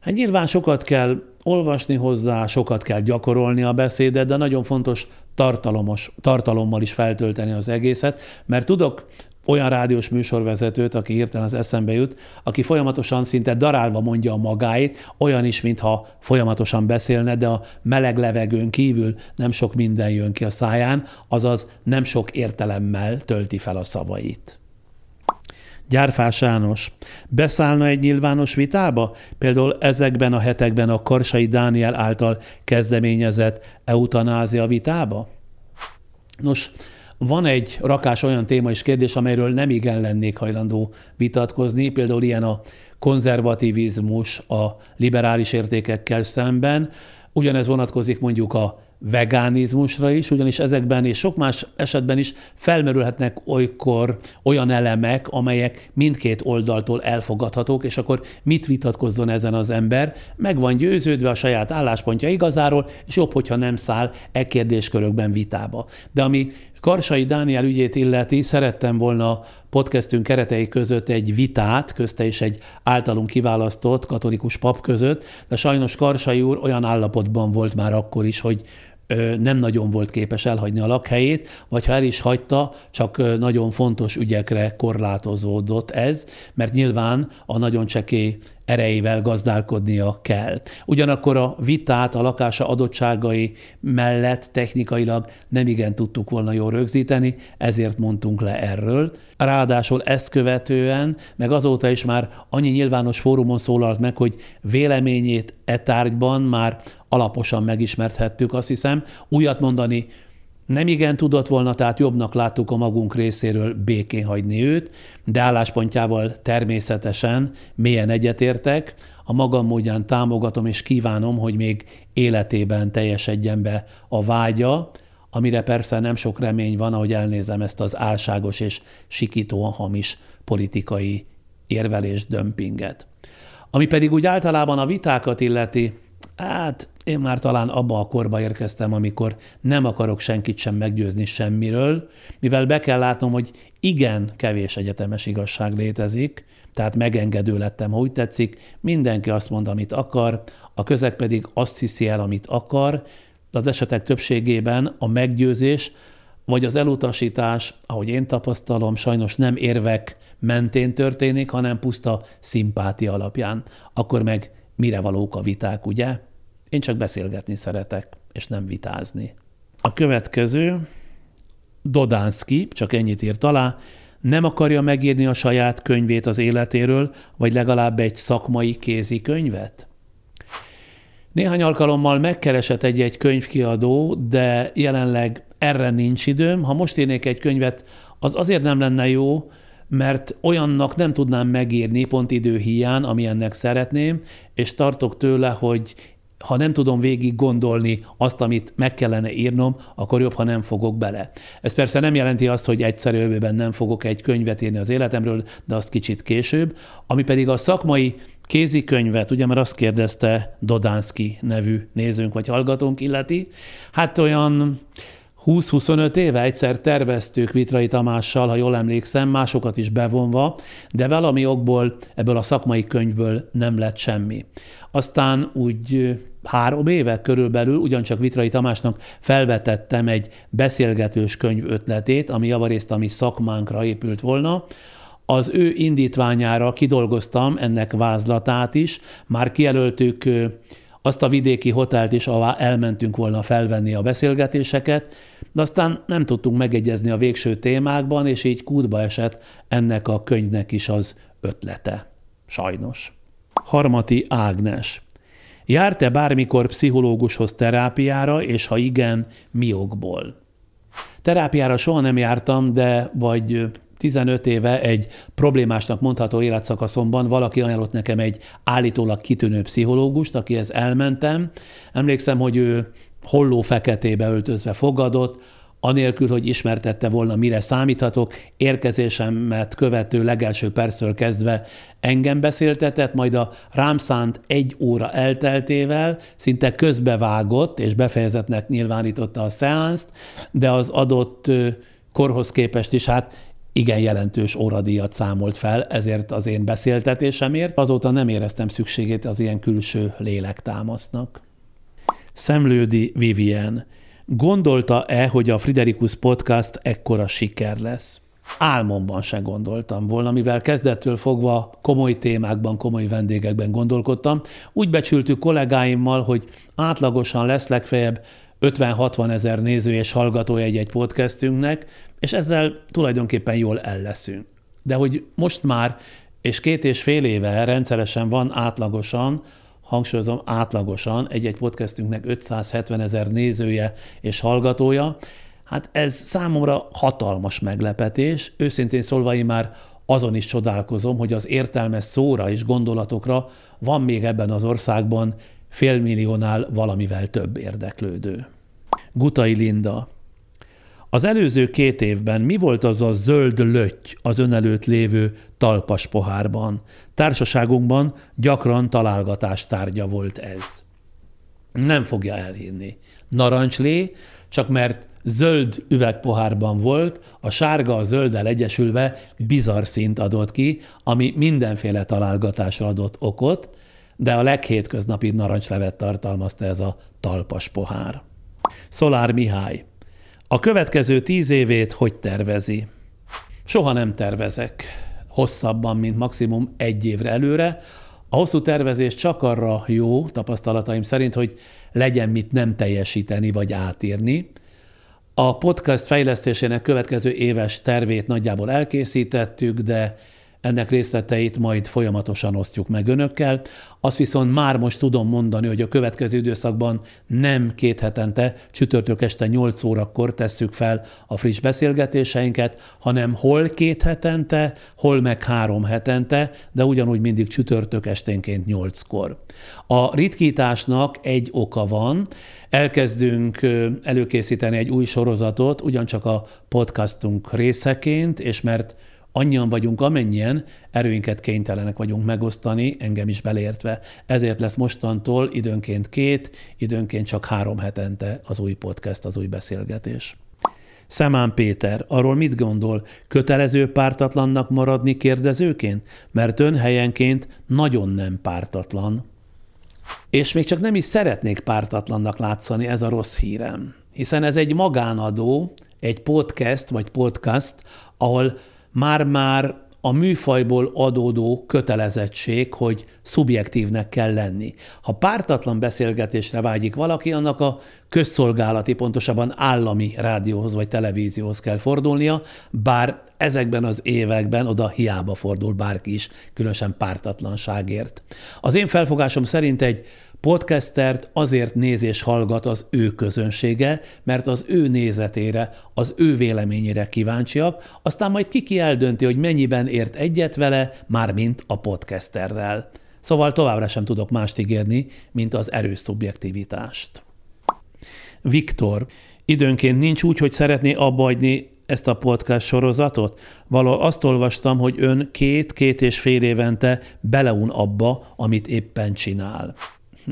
Hát nyilván sokat kell olvasni hozzá, sokat kell gyakorolni a beszédet, de nagyon fontos tartalomos, tartalommal is feltölteni az egészet, mert tudok olyan rádiós műsorvezetőt, aki hirtelen az eszembe jut, aki folyamatosan szinte darálva mondja a magáit, olyan is, mintha folyamatosan beszélne, de a meleg levegőn kívül nem sok minden jön ki a száján, azaz nem sok értelemmel tölti fel a szavait. Gyárfás János. Beszállna egy nyilvános vitába? Például ezekben a hetekben a Karsai Dániel által kezdeményezett eutanázia vitába? Nos, van egy rakás olyan téma és kérdés, amelyről nem igen lennék hajlandó vitatkozni, például ilyen a konzervativizmus a liberális értékekkel szemben. Ugyanez vonatkozik mondjuk a vegánizmusra is, ugyanis ezekben és sok más esetben is felmerülhetnek olykor olyan elemek, amelyek mindkét oldaltól elfogadhatók, és akkor mit vitatkozzon ezen az ember? Meg van győződve a saját álláspontja igazáról, és jobb, hogyha nem száll e kérdéskörökben vitába. De ami Karsai Dániel ügyét illeti, szerettem volna podcastünk keretei között egy vitát, közte is egy általunk kiválasztott katolikus pap között, de sajnos Karsai úr olyan állapotban volt már akkor is, hogy nem nagyon volt képes elhagyni a lakhelyét, vagy ha el is hagyta, csak nagyon fontos ügyekre korlátozódott ez, mert nyilván a nagyon csekély erejével gazdálkodnia kell. Ugyanakkor a vitát a lakása adottságai mellett technikailag nem igen tudtuk volna jól rögzíteni, ezért mondtunk le erről. Ráadásul ezt követően, meg azóta is már annyi nyilvános fórumon szólalt meg, hogy véleményét e tárgyban már alaposan megismerthettük, azt hiszem. Újat mondani nem igen tudott volna, tehát jobbnak láttuk a magunk részéről békén hagyni őt, de álláspontjával természetesen mélyen egyetértek. A magam módján támogatom és kívánom, hogy még életében teljesedjen be a vágya, amire persze nem sok remény van, ahogy elnézem ezt az álságos és sikítóan hamis politikai érvelés dömpinget. Ami pedig úgy általában a vitákat illeti, hát én már talán abba a korba érkeztem, amikor nem akarok senkit sem meggyőzni semmiről, mivel be kell látnom, hogy igen kevés egyetemes igazság létezik, tehát megengedő lettem, ha úgy tetszik, mindenki azt mond, amit akar, a közeg pedig azt hiszi el, amit akar, de az esetek többségében a meggyőzés vagy az elutasítás, ahogy én tapasztalom, sajnos nem érvek mentén történik, hanem puszta szimpátia alapján. Akkor meg mire valók a viták, ugye? Én csak beszélgetni szeretek, és nem vitázni. A következő, Dodánszki, csak ennyit írt alá, nem akarja megírni a saját könyvét az életéről, vagy legalább egy szakmai kézikönyvet? Néhány alkalommal megkeresett egy-egy könyvkiadó, de jelenleg erre nincs időm. Ha most írnék egy könyvet, az azért nem lenne jó, mert olyannak nem tudnám megírni pont időhiány, amilyennek szeretném, és tartok tőle, hogy ha nem tudom végig gondolni azt, amit meg kellene írnom, akkor jobb, ha nem fogok bele. Ez persze nem jelenti azt, hogy egyszer jövőben nem fogok egy könyvet írni az életemről, de azt kicsit később. Ami pedig a szakmai kézikönyvet, ugye már azt kérdezte Dodánszki nevű nézőnk vagy hallgatónk illeti, hát olyan húsz-huszonöt éve egyszer terveztük Vitrai Tamással, ha jól emlékszem, másokat is bevonva, de valami okból ebből a szakmai könyvből nem lett semmi. Aztán úgy három éve körülbelül ugyancsak Vitrai Tamásnak felvetettem egy beszélgetős könyv ötletét, ami javarészt a mi szakmánkra épült volna. Az ő indítványára kidolgoztam ennek vázlatát is, már kijelöltük azt a vidéki hotelt is, ahová elmentünk volna felvenni a beszélgetéseket, de aztán nem tudtunk megegyezni a végső témákban, és így kútba esett ennek a könyvnek is az ötlete. Sajnos. Harmati Ágnes. Járt-e bármikor pszichológushoz terápiára, és ha igen, mi okból? Terápiára soha nem jártam, de vagy tizenöt éve egy problémásnak mondható életszakaszomban valaki ajánlott nekem egy állítólag kitűnő pszichológust, akihez elmentem. Emlékszem, hogy ő holló feketébe öltözve fogadott, anélkül, hogy ismertette volna, mire számíthatok, érkezésemet követő legelső percről kezdve engem beszéltetett, majd a rám szánt egy óra elteltével szinte közbevágott és befejezetnek nyilvánította a szeánszt, de az adott korhoz képest is hát igen jelentős óradíjat számolt fel, ezért az én beszéltetésemért. Azóta nem éreztem szükségét az ilyen külső lélektámasznak. Szemlődi Vivien. Gondolta-e, hogy a Friderikusz Podcast ekkora siker lesz? Álmomban se gondoltam volna, mivel kezdettől fogva komoly témákban, komoly vendégekben gondolkodtam. Úgy becsültük kollégáimmal, hogy átlagosan lesz legfeljebb ötven-hatvan ezer néző és hallgatója egy-egy podcastünknek, és ezzel tulajdonképpen jól elleszünk. De hogy most már, és két és fél éve rendszeresen van átlagosan, hangsúlyozom, átlagosan egy-egy podcastünknek ötszázhetven ezer nézője és hallgatója, hát ez számomra hatalmas meglepetés. Őszintén szólva én már azon is csodálkozom, hogy az értelmes szóra és gondolatokra van még ebben az országban félmilliónál valamivel több érdeklődő. Gutai Linda. Az előző két évben mi volt az a zöld löty az ön előtt lévő talpas pohárban? Társaságunkban gyakran találgatás tárgya volt ez. Nem fogja elhinni. Narancslé, csak mert zöld üvegpohárban volt, a sárga a zölddel egyesülve bizarr színt adott ki, ami mindenféle találgatásra adott okot, de a leghétköznapibb narancslevet tartalmazta ez a talpas pohár. Szolár Mihály. A következő tíz évét hogy tervezi? Soha nem tervezek hosszabban, mint maximum egy évre előre. A hosszú tervezés csak arra jó, tapasztalataim szerint, hogy legyen mit nem teljesíteni vagy átírni. A podcast fejlesztésének következő éves tervét nagyjából elkészítettük, de ennek részleteit majd folyamatosan osztjuk meg önökkel. Azt viszont már most tudom mondani, hogy a következő időszakban nem két hetente, csütörtök este nyolc órakor tesszük fel a friss beszélgetéseinket, hanem hol két hetente, hol meg három hetente, de ugyanúgy mindig csütörtök esténként nyolckor. A ritkításnak egy oka van, elkezdünk előkészíteni egy új sorozatot, ugyancsak a podcastunk részeként, és mert annyian vagyunk, amennyien, erőinket kénytelenek vagyunk megosztani, engem is beleértve. Ezért lesz mostantól időnként két, időnként csak három hetente az új podcast, az új beszélgetés. Szemán Péter, arról mit gondol? Kötelező pártatlannak maradni kérdezőként? Mert ön helyenként nagyon nem pártatlan. És még csak nem is szeretnék pártatlannak látszani, ez a rossz hírem. Hiszen ez egy magánadó, egy podcast vagy podcast, ahol már-már a műfajból adódó kötelezettség, hogy szubjektívnek kell lenni. Ha pártatlan beszélgetésre vágyik valaki, annak a közszolgálati, pontosabban állami rádióhoz vagy televízióhoz kell fordulnia, bár ezekben az években oda hiába fordul bárki is, különösen pártatlanságért. Az én felfogásom szerint egy podcastert azért néz és hallgat az ő közönsége, mert az ő nézetére, az ő véleményére kíváncsiak, aztán majd kiki eldönti, hogy mennyiben ért egyet vele, mármint a podcasterrel. Szóval továbbra sem tudok mást ígérni, mint az erős szubjektivitást. Viktor, időnként nincs úgy, hogy szeretné abbahagyni ezt a podcast sorozatot? Valahol azt olvastam, hogy ön két-két és fél évente beleun abba, amit éppen csinál.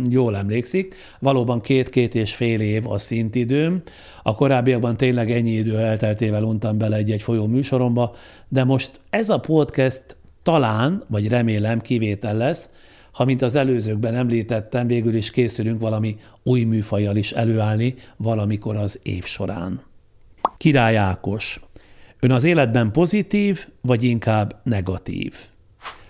Jól emlékszik, valóban két-két és fél év a szintidőm. A korábbiakban tényleg ennyi idő elteltével untam bele egy-egy folyó műsoromba, de most ez a podcast talán, vagy remélem kivétel lesz, ha mint az előzőkben említettem, végül is készülünk valami új műfajjal is előállni valamikor az év során. Király Ákos, ön az életben pozitív, vagy inkább negatív?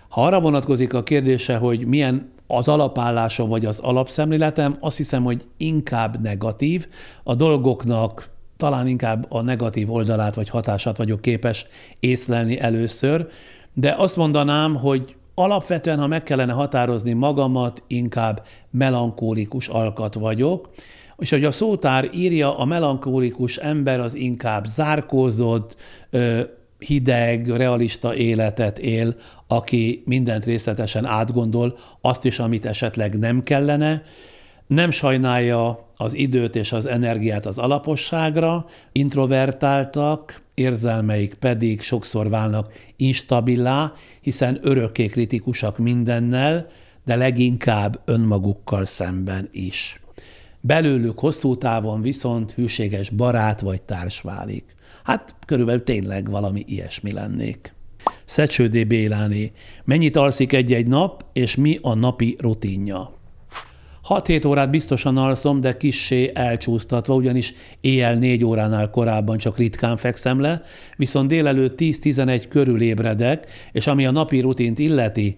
Ha arra vonatkozik a kérdése, hogy milyen az alapállásom vagy az alapszemléletem, azt hiszem, hogy inkább negatív. A dolgoknak talán inkább a negatív oldalát vagy hatását vagyok képes észlelni először, de azt mondanám, hogy alapvetően, ha meg kellene határozni magamat, inkább melankólikus alkat vagyok, és hogy a szótár írja, a melankólikus ember az inkább zárkózott, hideg, realista életet él, aki mindent részletesen átgondol, azt is, amit esetleg nem kellene, nem sajnálja az időt és az energiát az alaposságra, introvertáltak, érzelmeik pedig sokszor válnak instabilá, hiszen örökké kritikusak mindennel, de leginkább önmagukkal szemben is. Belőlük hosszú távon viszont hűséges barát vagy társ válik. Hát körülbelül tényleg valami ilyesmi lennék. Szecsődé Béláné. Mennyit alszik egy-egy nap, és mi a napi rutinja? hat-hét órát biztosan alszom, de kissé elcsúsztatva, ugyanis éjjel négy óránál korábban csak ritkán fekszem le, viszont délelőtt tíz-tizenegy körül ébredek, és ami a napi rutint illeti,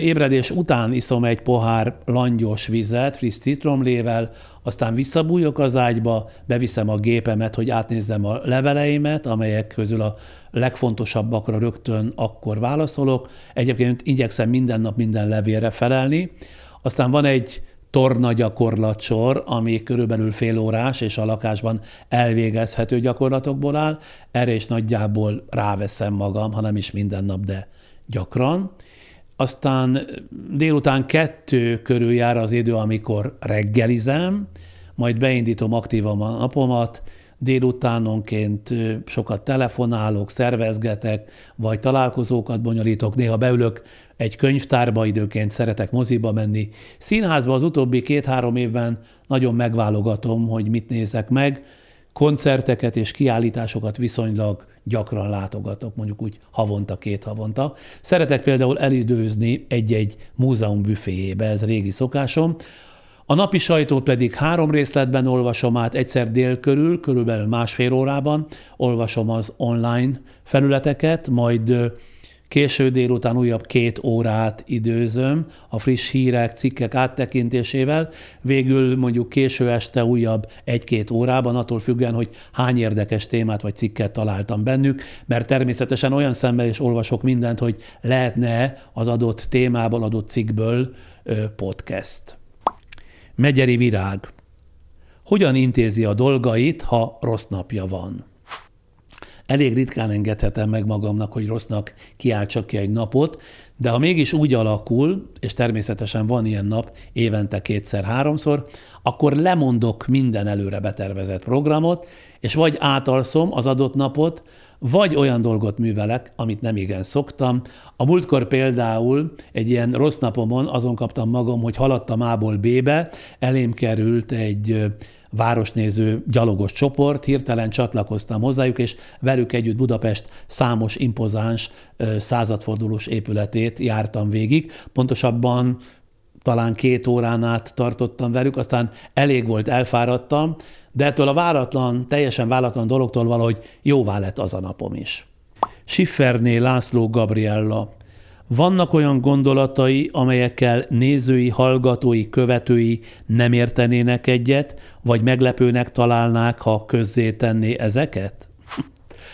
ébredés után iszom egy pohár langyos vizet, friss citromlével, aztán visszabújok az ágyba, beviszem a gépemet, hogy átnézzem a leveleimet, amelyek közül a legfontosabbakra rögtön akkor válaszolok. Egyébként igyekszem minden nap minden levélre felelni. Aztán van egy torna gyakorlatsor, ami körülbelül fél órás, és a lakásban elvégezhető gyakorlatokból áll. Erre is nagyjából ráveszem magam, ha nem is minden nap, de gyakran. Aztán délután kettő körül jár az idő, amikor reggelizem, majd beindítom aktívan a napomat, délutánonként sokat telefonálok, szervezgetek, vagy találkozókat bonyolítok, néha beülök egy könyvtárba, időként szeretek moziba menni. Színházba az utóbbi két-három évben nagyon megválogatom, hogy mit nézek meg, koncerteket és kiállításokat viszonylag gyakran látogatok, mondjuk úgy havonta, két havonta. Szeretek például elidőzni egy-egy múzeum büféjébe, ez régi szokásom. A napi sajtót pedig három részletben olvasom át, egyszer dél körül, körülbelül másfél órában olvasom az online felületeket, majd késő délután újabb két órát időzöm a friss hírek, cikkek áttekintésével, végül mondjuk késő este újabb egy-két órában, attól függően, hogy hány érdekes témát vagy cikket találtam bennük, mert természetesen olyan szemmel is olvasok mindent, hogy lehetne az adott témából, adott cikkből podcast. Megyeri Virág. Hogyan intézi a dolgait, ha rossz napja van? Elég ritkán engedhetem meg magamnak, hogy rossznak kiáltsak ki egy napot, de ha mégis úgy alakul, és természetesen van ilyen nap évente kétszer-háromszor, akkor lemondok minden előre betervezett programot, és vagy átalszom az adott napot, vagy olyan dolgot művelek, amit nem igen szoktam. A múltkor például egy ilyen rossz napomon azon kaptam magam, hogy haladtam A-ból B-be, elém került egy városnéző gyalogos csoport, hirtelen csatlakoztam hozzájuk, és velük együtt Budapest számos impozáns századfordulós épületét jártam végig. Pontosabban talán két órán át tartottam velük, aztán elég volt, elfáradtam, de ettől a váratlan, teljesen váratlan dologtól valahogy jóvá lett az a napom is. Sifferné László Gabriella. Vannak olyan gondolatai, amelyekkel nézői, hallgatói, követői nem értenének egyet, vagy meglepőnek találnák, ha közzétenné ezeket?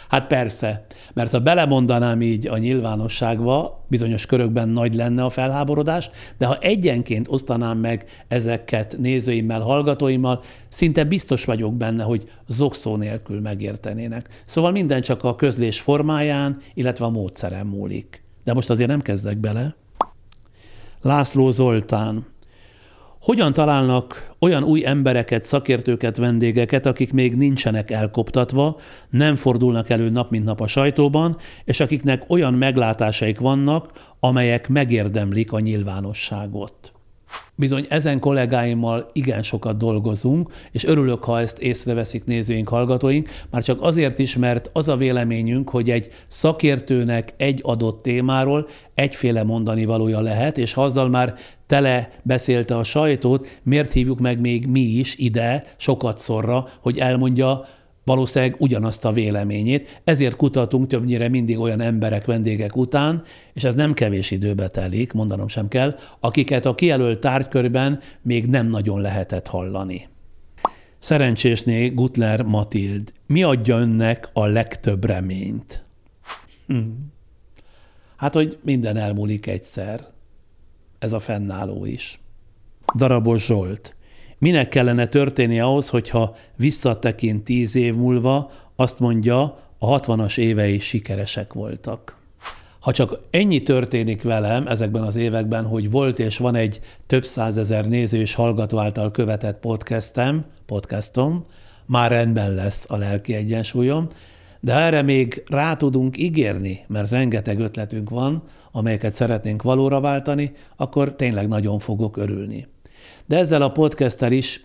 Hát persze, mert ha belemondanám így a nyilvánosságba, bizonyos körökben nagy lenne a felháborodás, de ha egyenként osztanám meg ezeket nézőimmel, hallgatóimmal, szinte biztos vagyok benne, hogy zokszó nélkül megértenének. Szóval minden csak a közlés formáján, illetve a módszeren múlik. De most azért nem kezdek bele. László Zoltán. Hogyan találnak olyan új embereket, szakértőket, vendégeket, akik még nincsenek elkoptatva, nem fordulnak elő nap mint nap a sajtóban, és akiknek olyan meglátásaik vannak, amelyek megérdemlik a nyilvánosságot? Bizony ezen kollégáimmal igen sokat dolgozunk, és örülök, ha ezt észreveszik nézőink, hallgatóink, már csak azért is, mert az a véleményünk, hogy egy szakértőnek egy adott témáról egyféle mondani valója lehet, és ha azzal már tele beszélte a sajtót, miért hívjuk meg még mi is ide sokat szorra, hogy elmondja valószínűleg ugyanazt a véleményét, ezért kutatunk többnyire mindig olyan emberek, vendégek után, és ez nem kevés időbe telik, mondanom sem kell, akiket a kijelölt tárgykörben még nem nagyon lehetett hallani. Szerencsésné Gutler Matild. Mi adja önnek a legtöbb reményt? Hmm. Hát, hogy minden elmúlik egyszer. Ez a fennálló is. Darabos Zsolt. Minek kellene történni ahhoz, hogyha visszatekint tíz év múlva, azt mondja, a hatvanas évei sikeresek voltak? Ha csak ennyi történik velem ezekben az években, hogy volt és van egy több százezer néző és hallgató által követett podcastem, podcastom, már rendben lesz a lelki egyensúlyom, de erre még rá tudunk ígérni, mert rengeteg ötletünk van, amelyeket szeretnénk valóra váltani, akkor tényleg nagyon fogok örülni. De ezzel a podcasttel is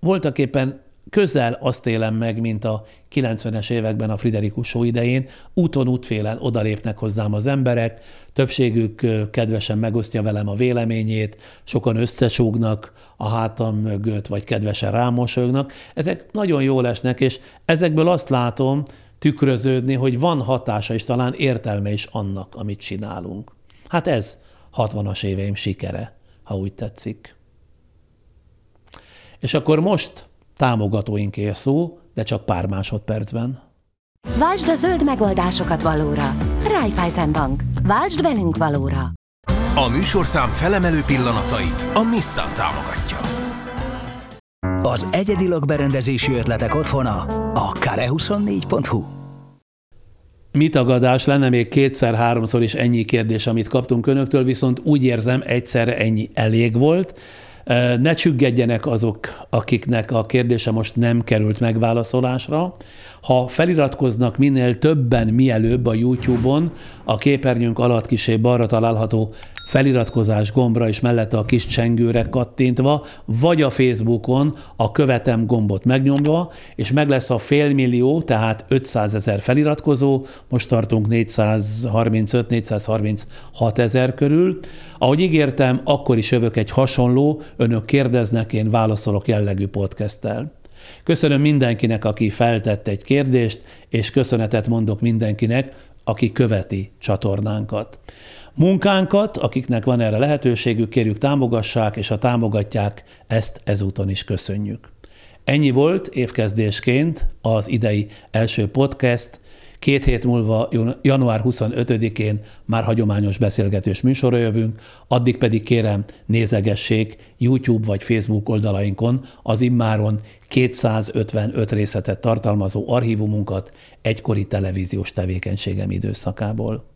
voltaképpen közel azt élem meg, mint a kilencvenes években a Friderikus Show idején, úton útfélen odalépnek hozzám az emberek, többségük kedvesen megosztja velem a véleményét, sokan összesúgnak a hátam mögött, vagy kedvesen rámosolyognak. Ezek nagyon jól esnek, és ezekből azt látom tükröződni, hogy van hatása és talán értelme is annak, amit csinálunk. Hát ez hatvanas éveim sikere, ha úgy tetszik. És akkor most támogatóinkért szó, de csak pár másodpercben. Váltsd a zöld megoldásokat valóra. Raiffeisen Bank. Váltsd velünk valóra. A műsorszám felemelő pillanatait a Nissan támogatja. Az egyedi lakberendezési ötletek otthona a kare huszonnégy pont hu. Mi tagadás lenne még kétszer-háromszor is ennyi kérdés, amit kaptunk önöktől, viszont úgy érzem, egyszerre ennyi elég volt. Ne csüggedjenek azok, akiknek a kérdése most nem került megválaszolásra. Ha feliratkoznak minél többen mielőbb a YouTube-on, a képernyőnk alatt kissé balra található feliratkozás gombra és mellette a kis csengőre kattintva, vagy a Facebookon a követem gombot megnyomva, és meg lesz a félmillió, tehát ötszázezer feliratkozó, most tartunk négyszázharmincöt-négyszázharminchat ezer körül. Ahogy ígértem, akkor is jövök egy hasonló, önök kérdeznek, én válaszolok jellegű podcasttel. Köszönöm mindenkinek, aki feltett egy kérdést, és köszönetet mondok mindenkinek, aki követi csatornánkat. Munkánkat, akiknek van erre lehetőségük, kérjük támogassák, és ha támogatják, ezt ezúton is köszönjük. Ennyi volt évkezdésként az idei első podcast. Két hét múlva, január huszonötödikén már hagyományos beszélgetős műsorra jövünk, addig pedig kérem, nézegessék YouTube vagy Facebook oldalainkon az immáron kétszázötvenöt részletet tartalmazó archívumunkat egykori televíziós tevékenységem időszakából.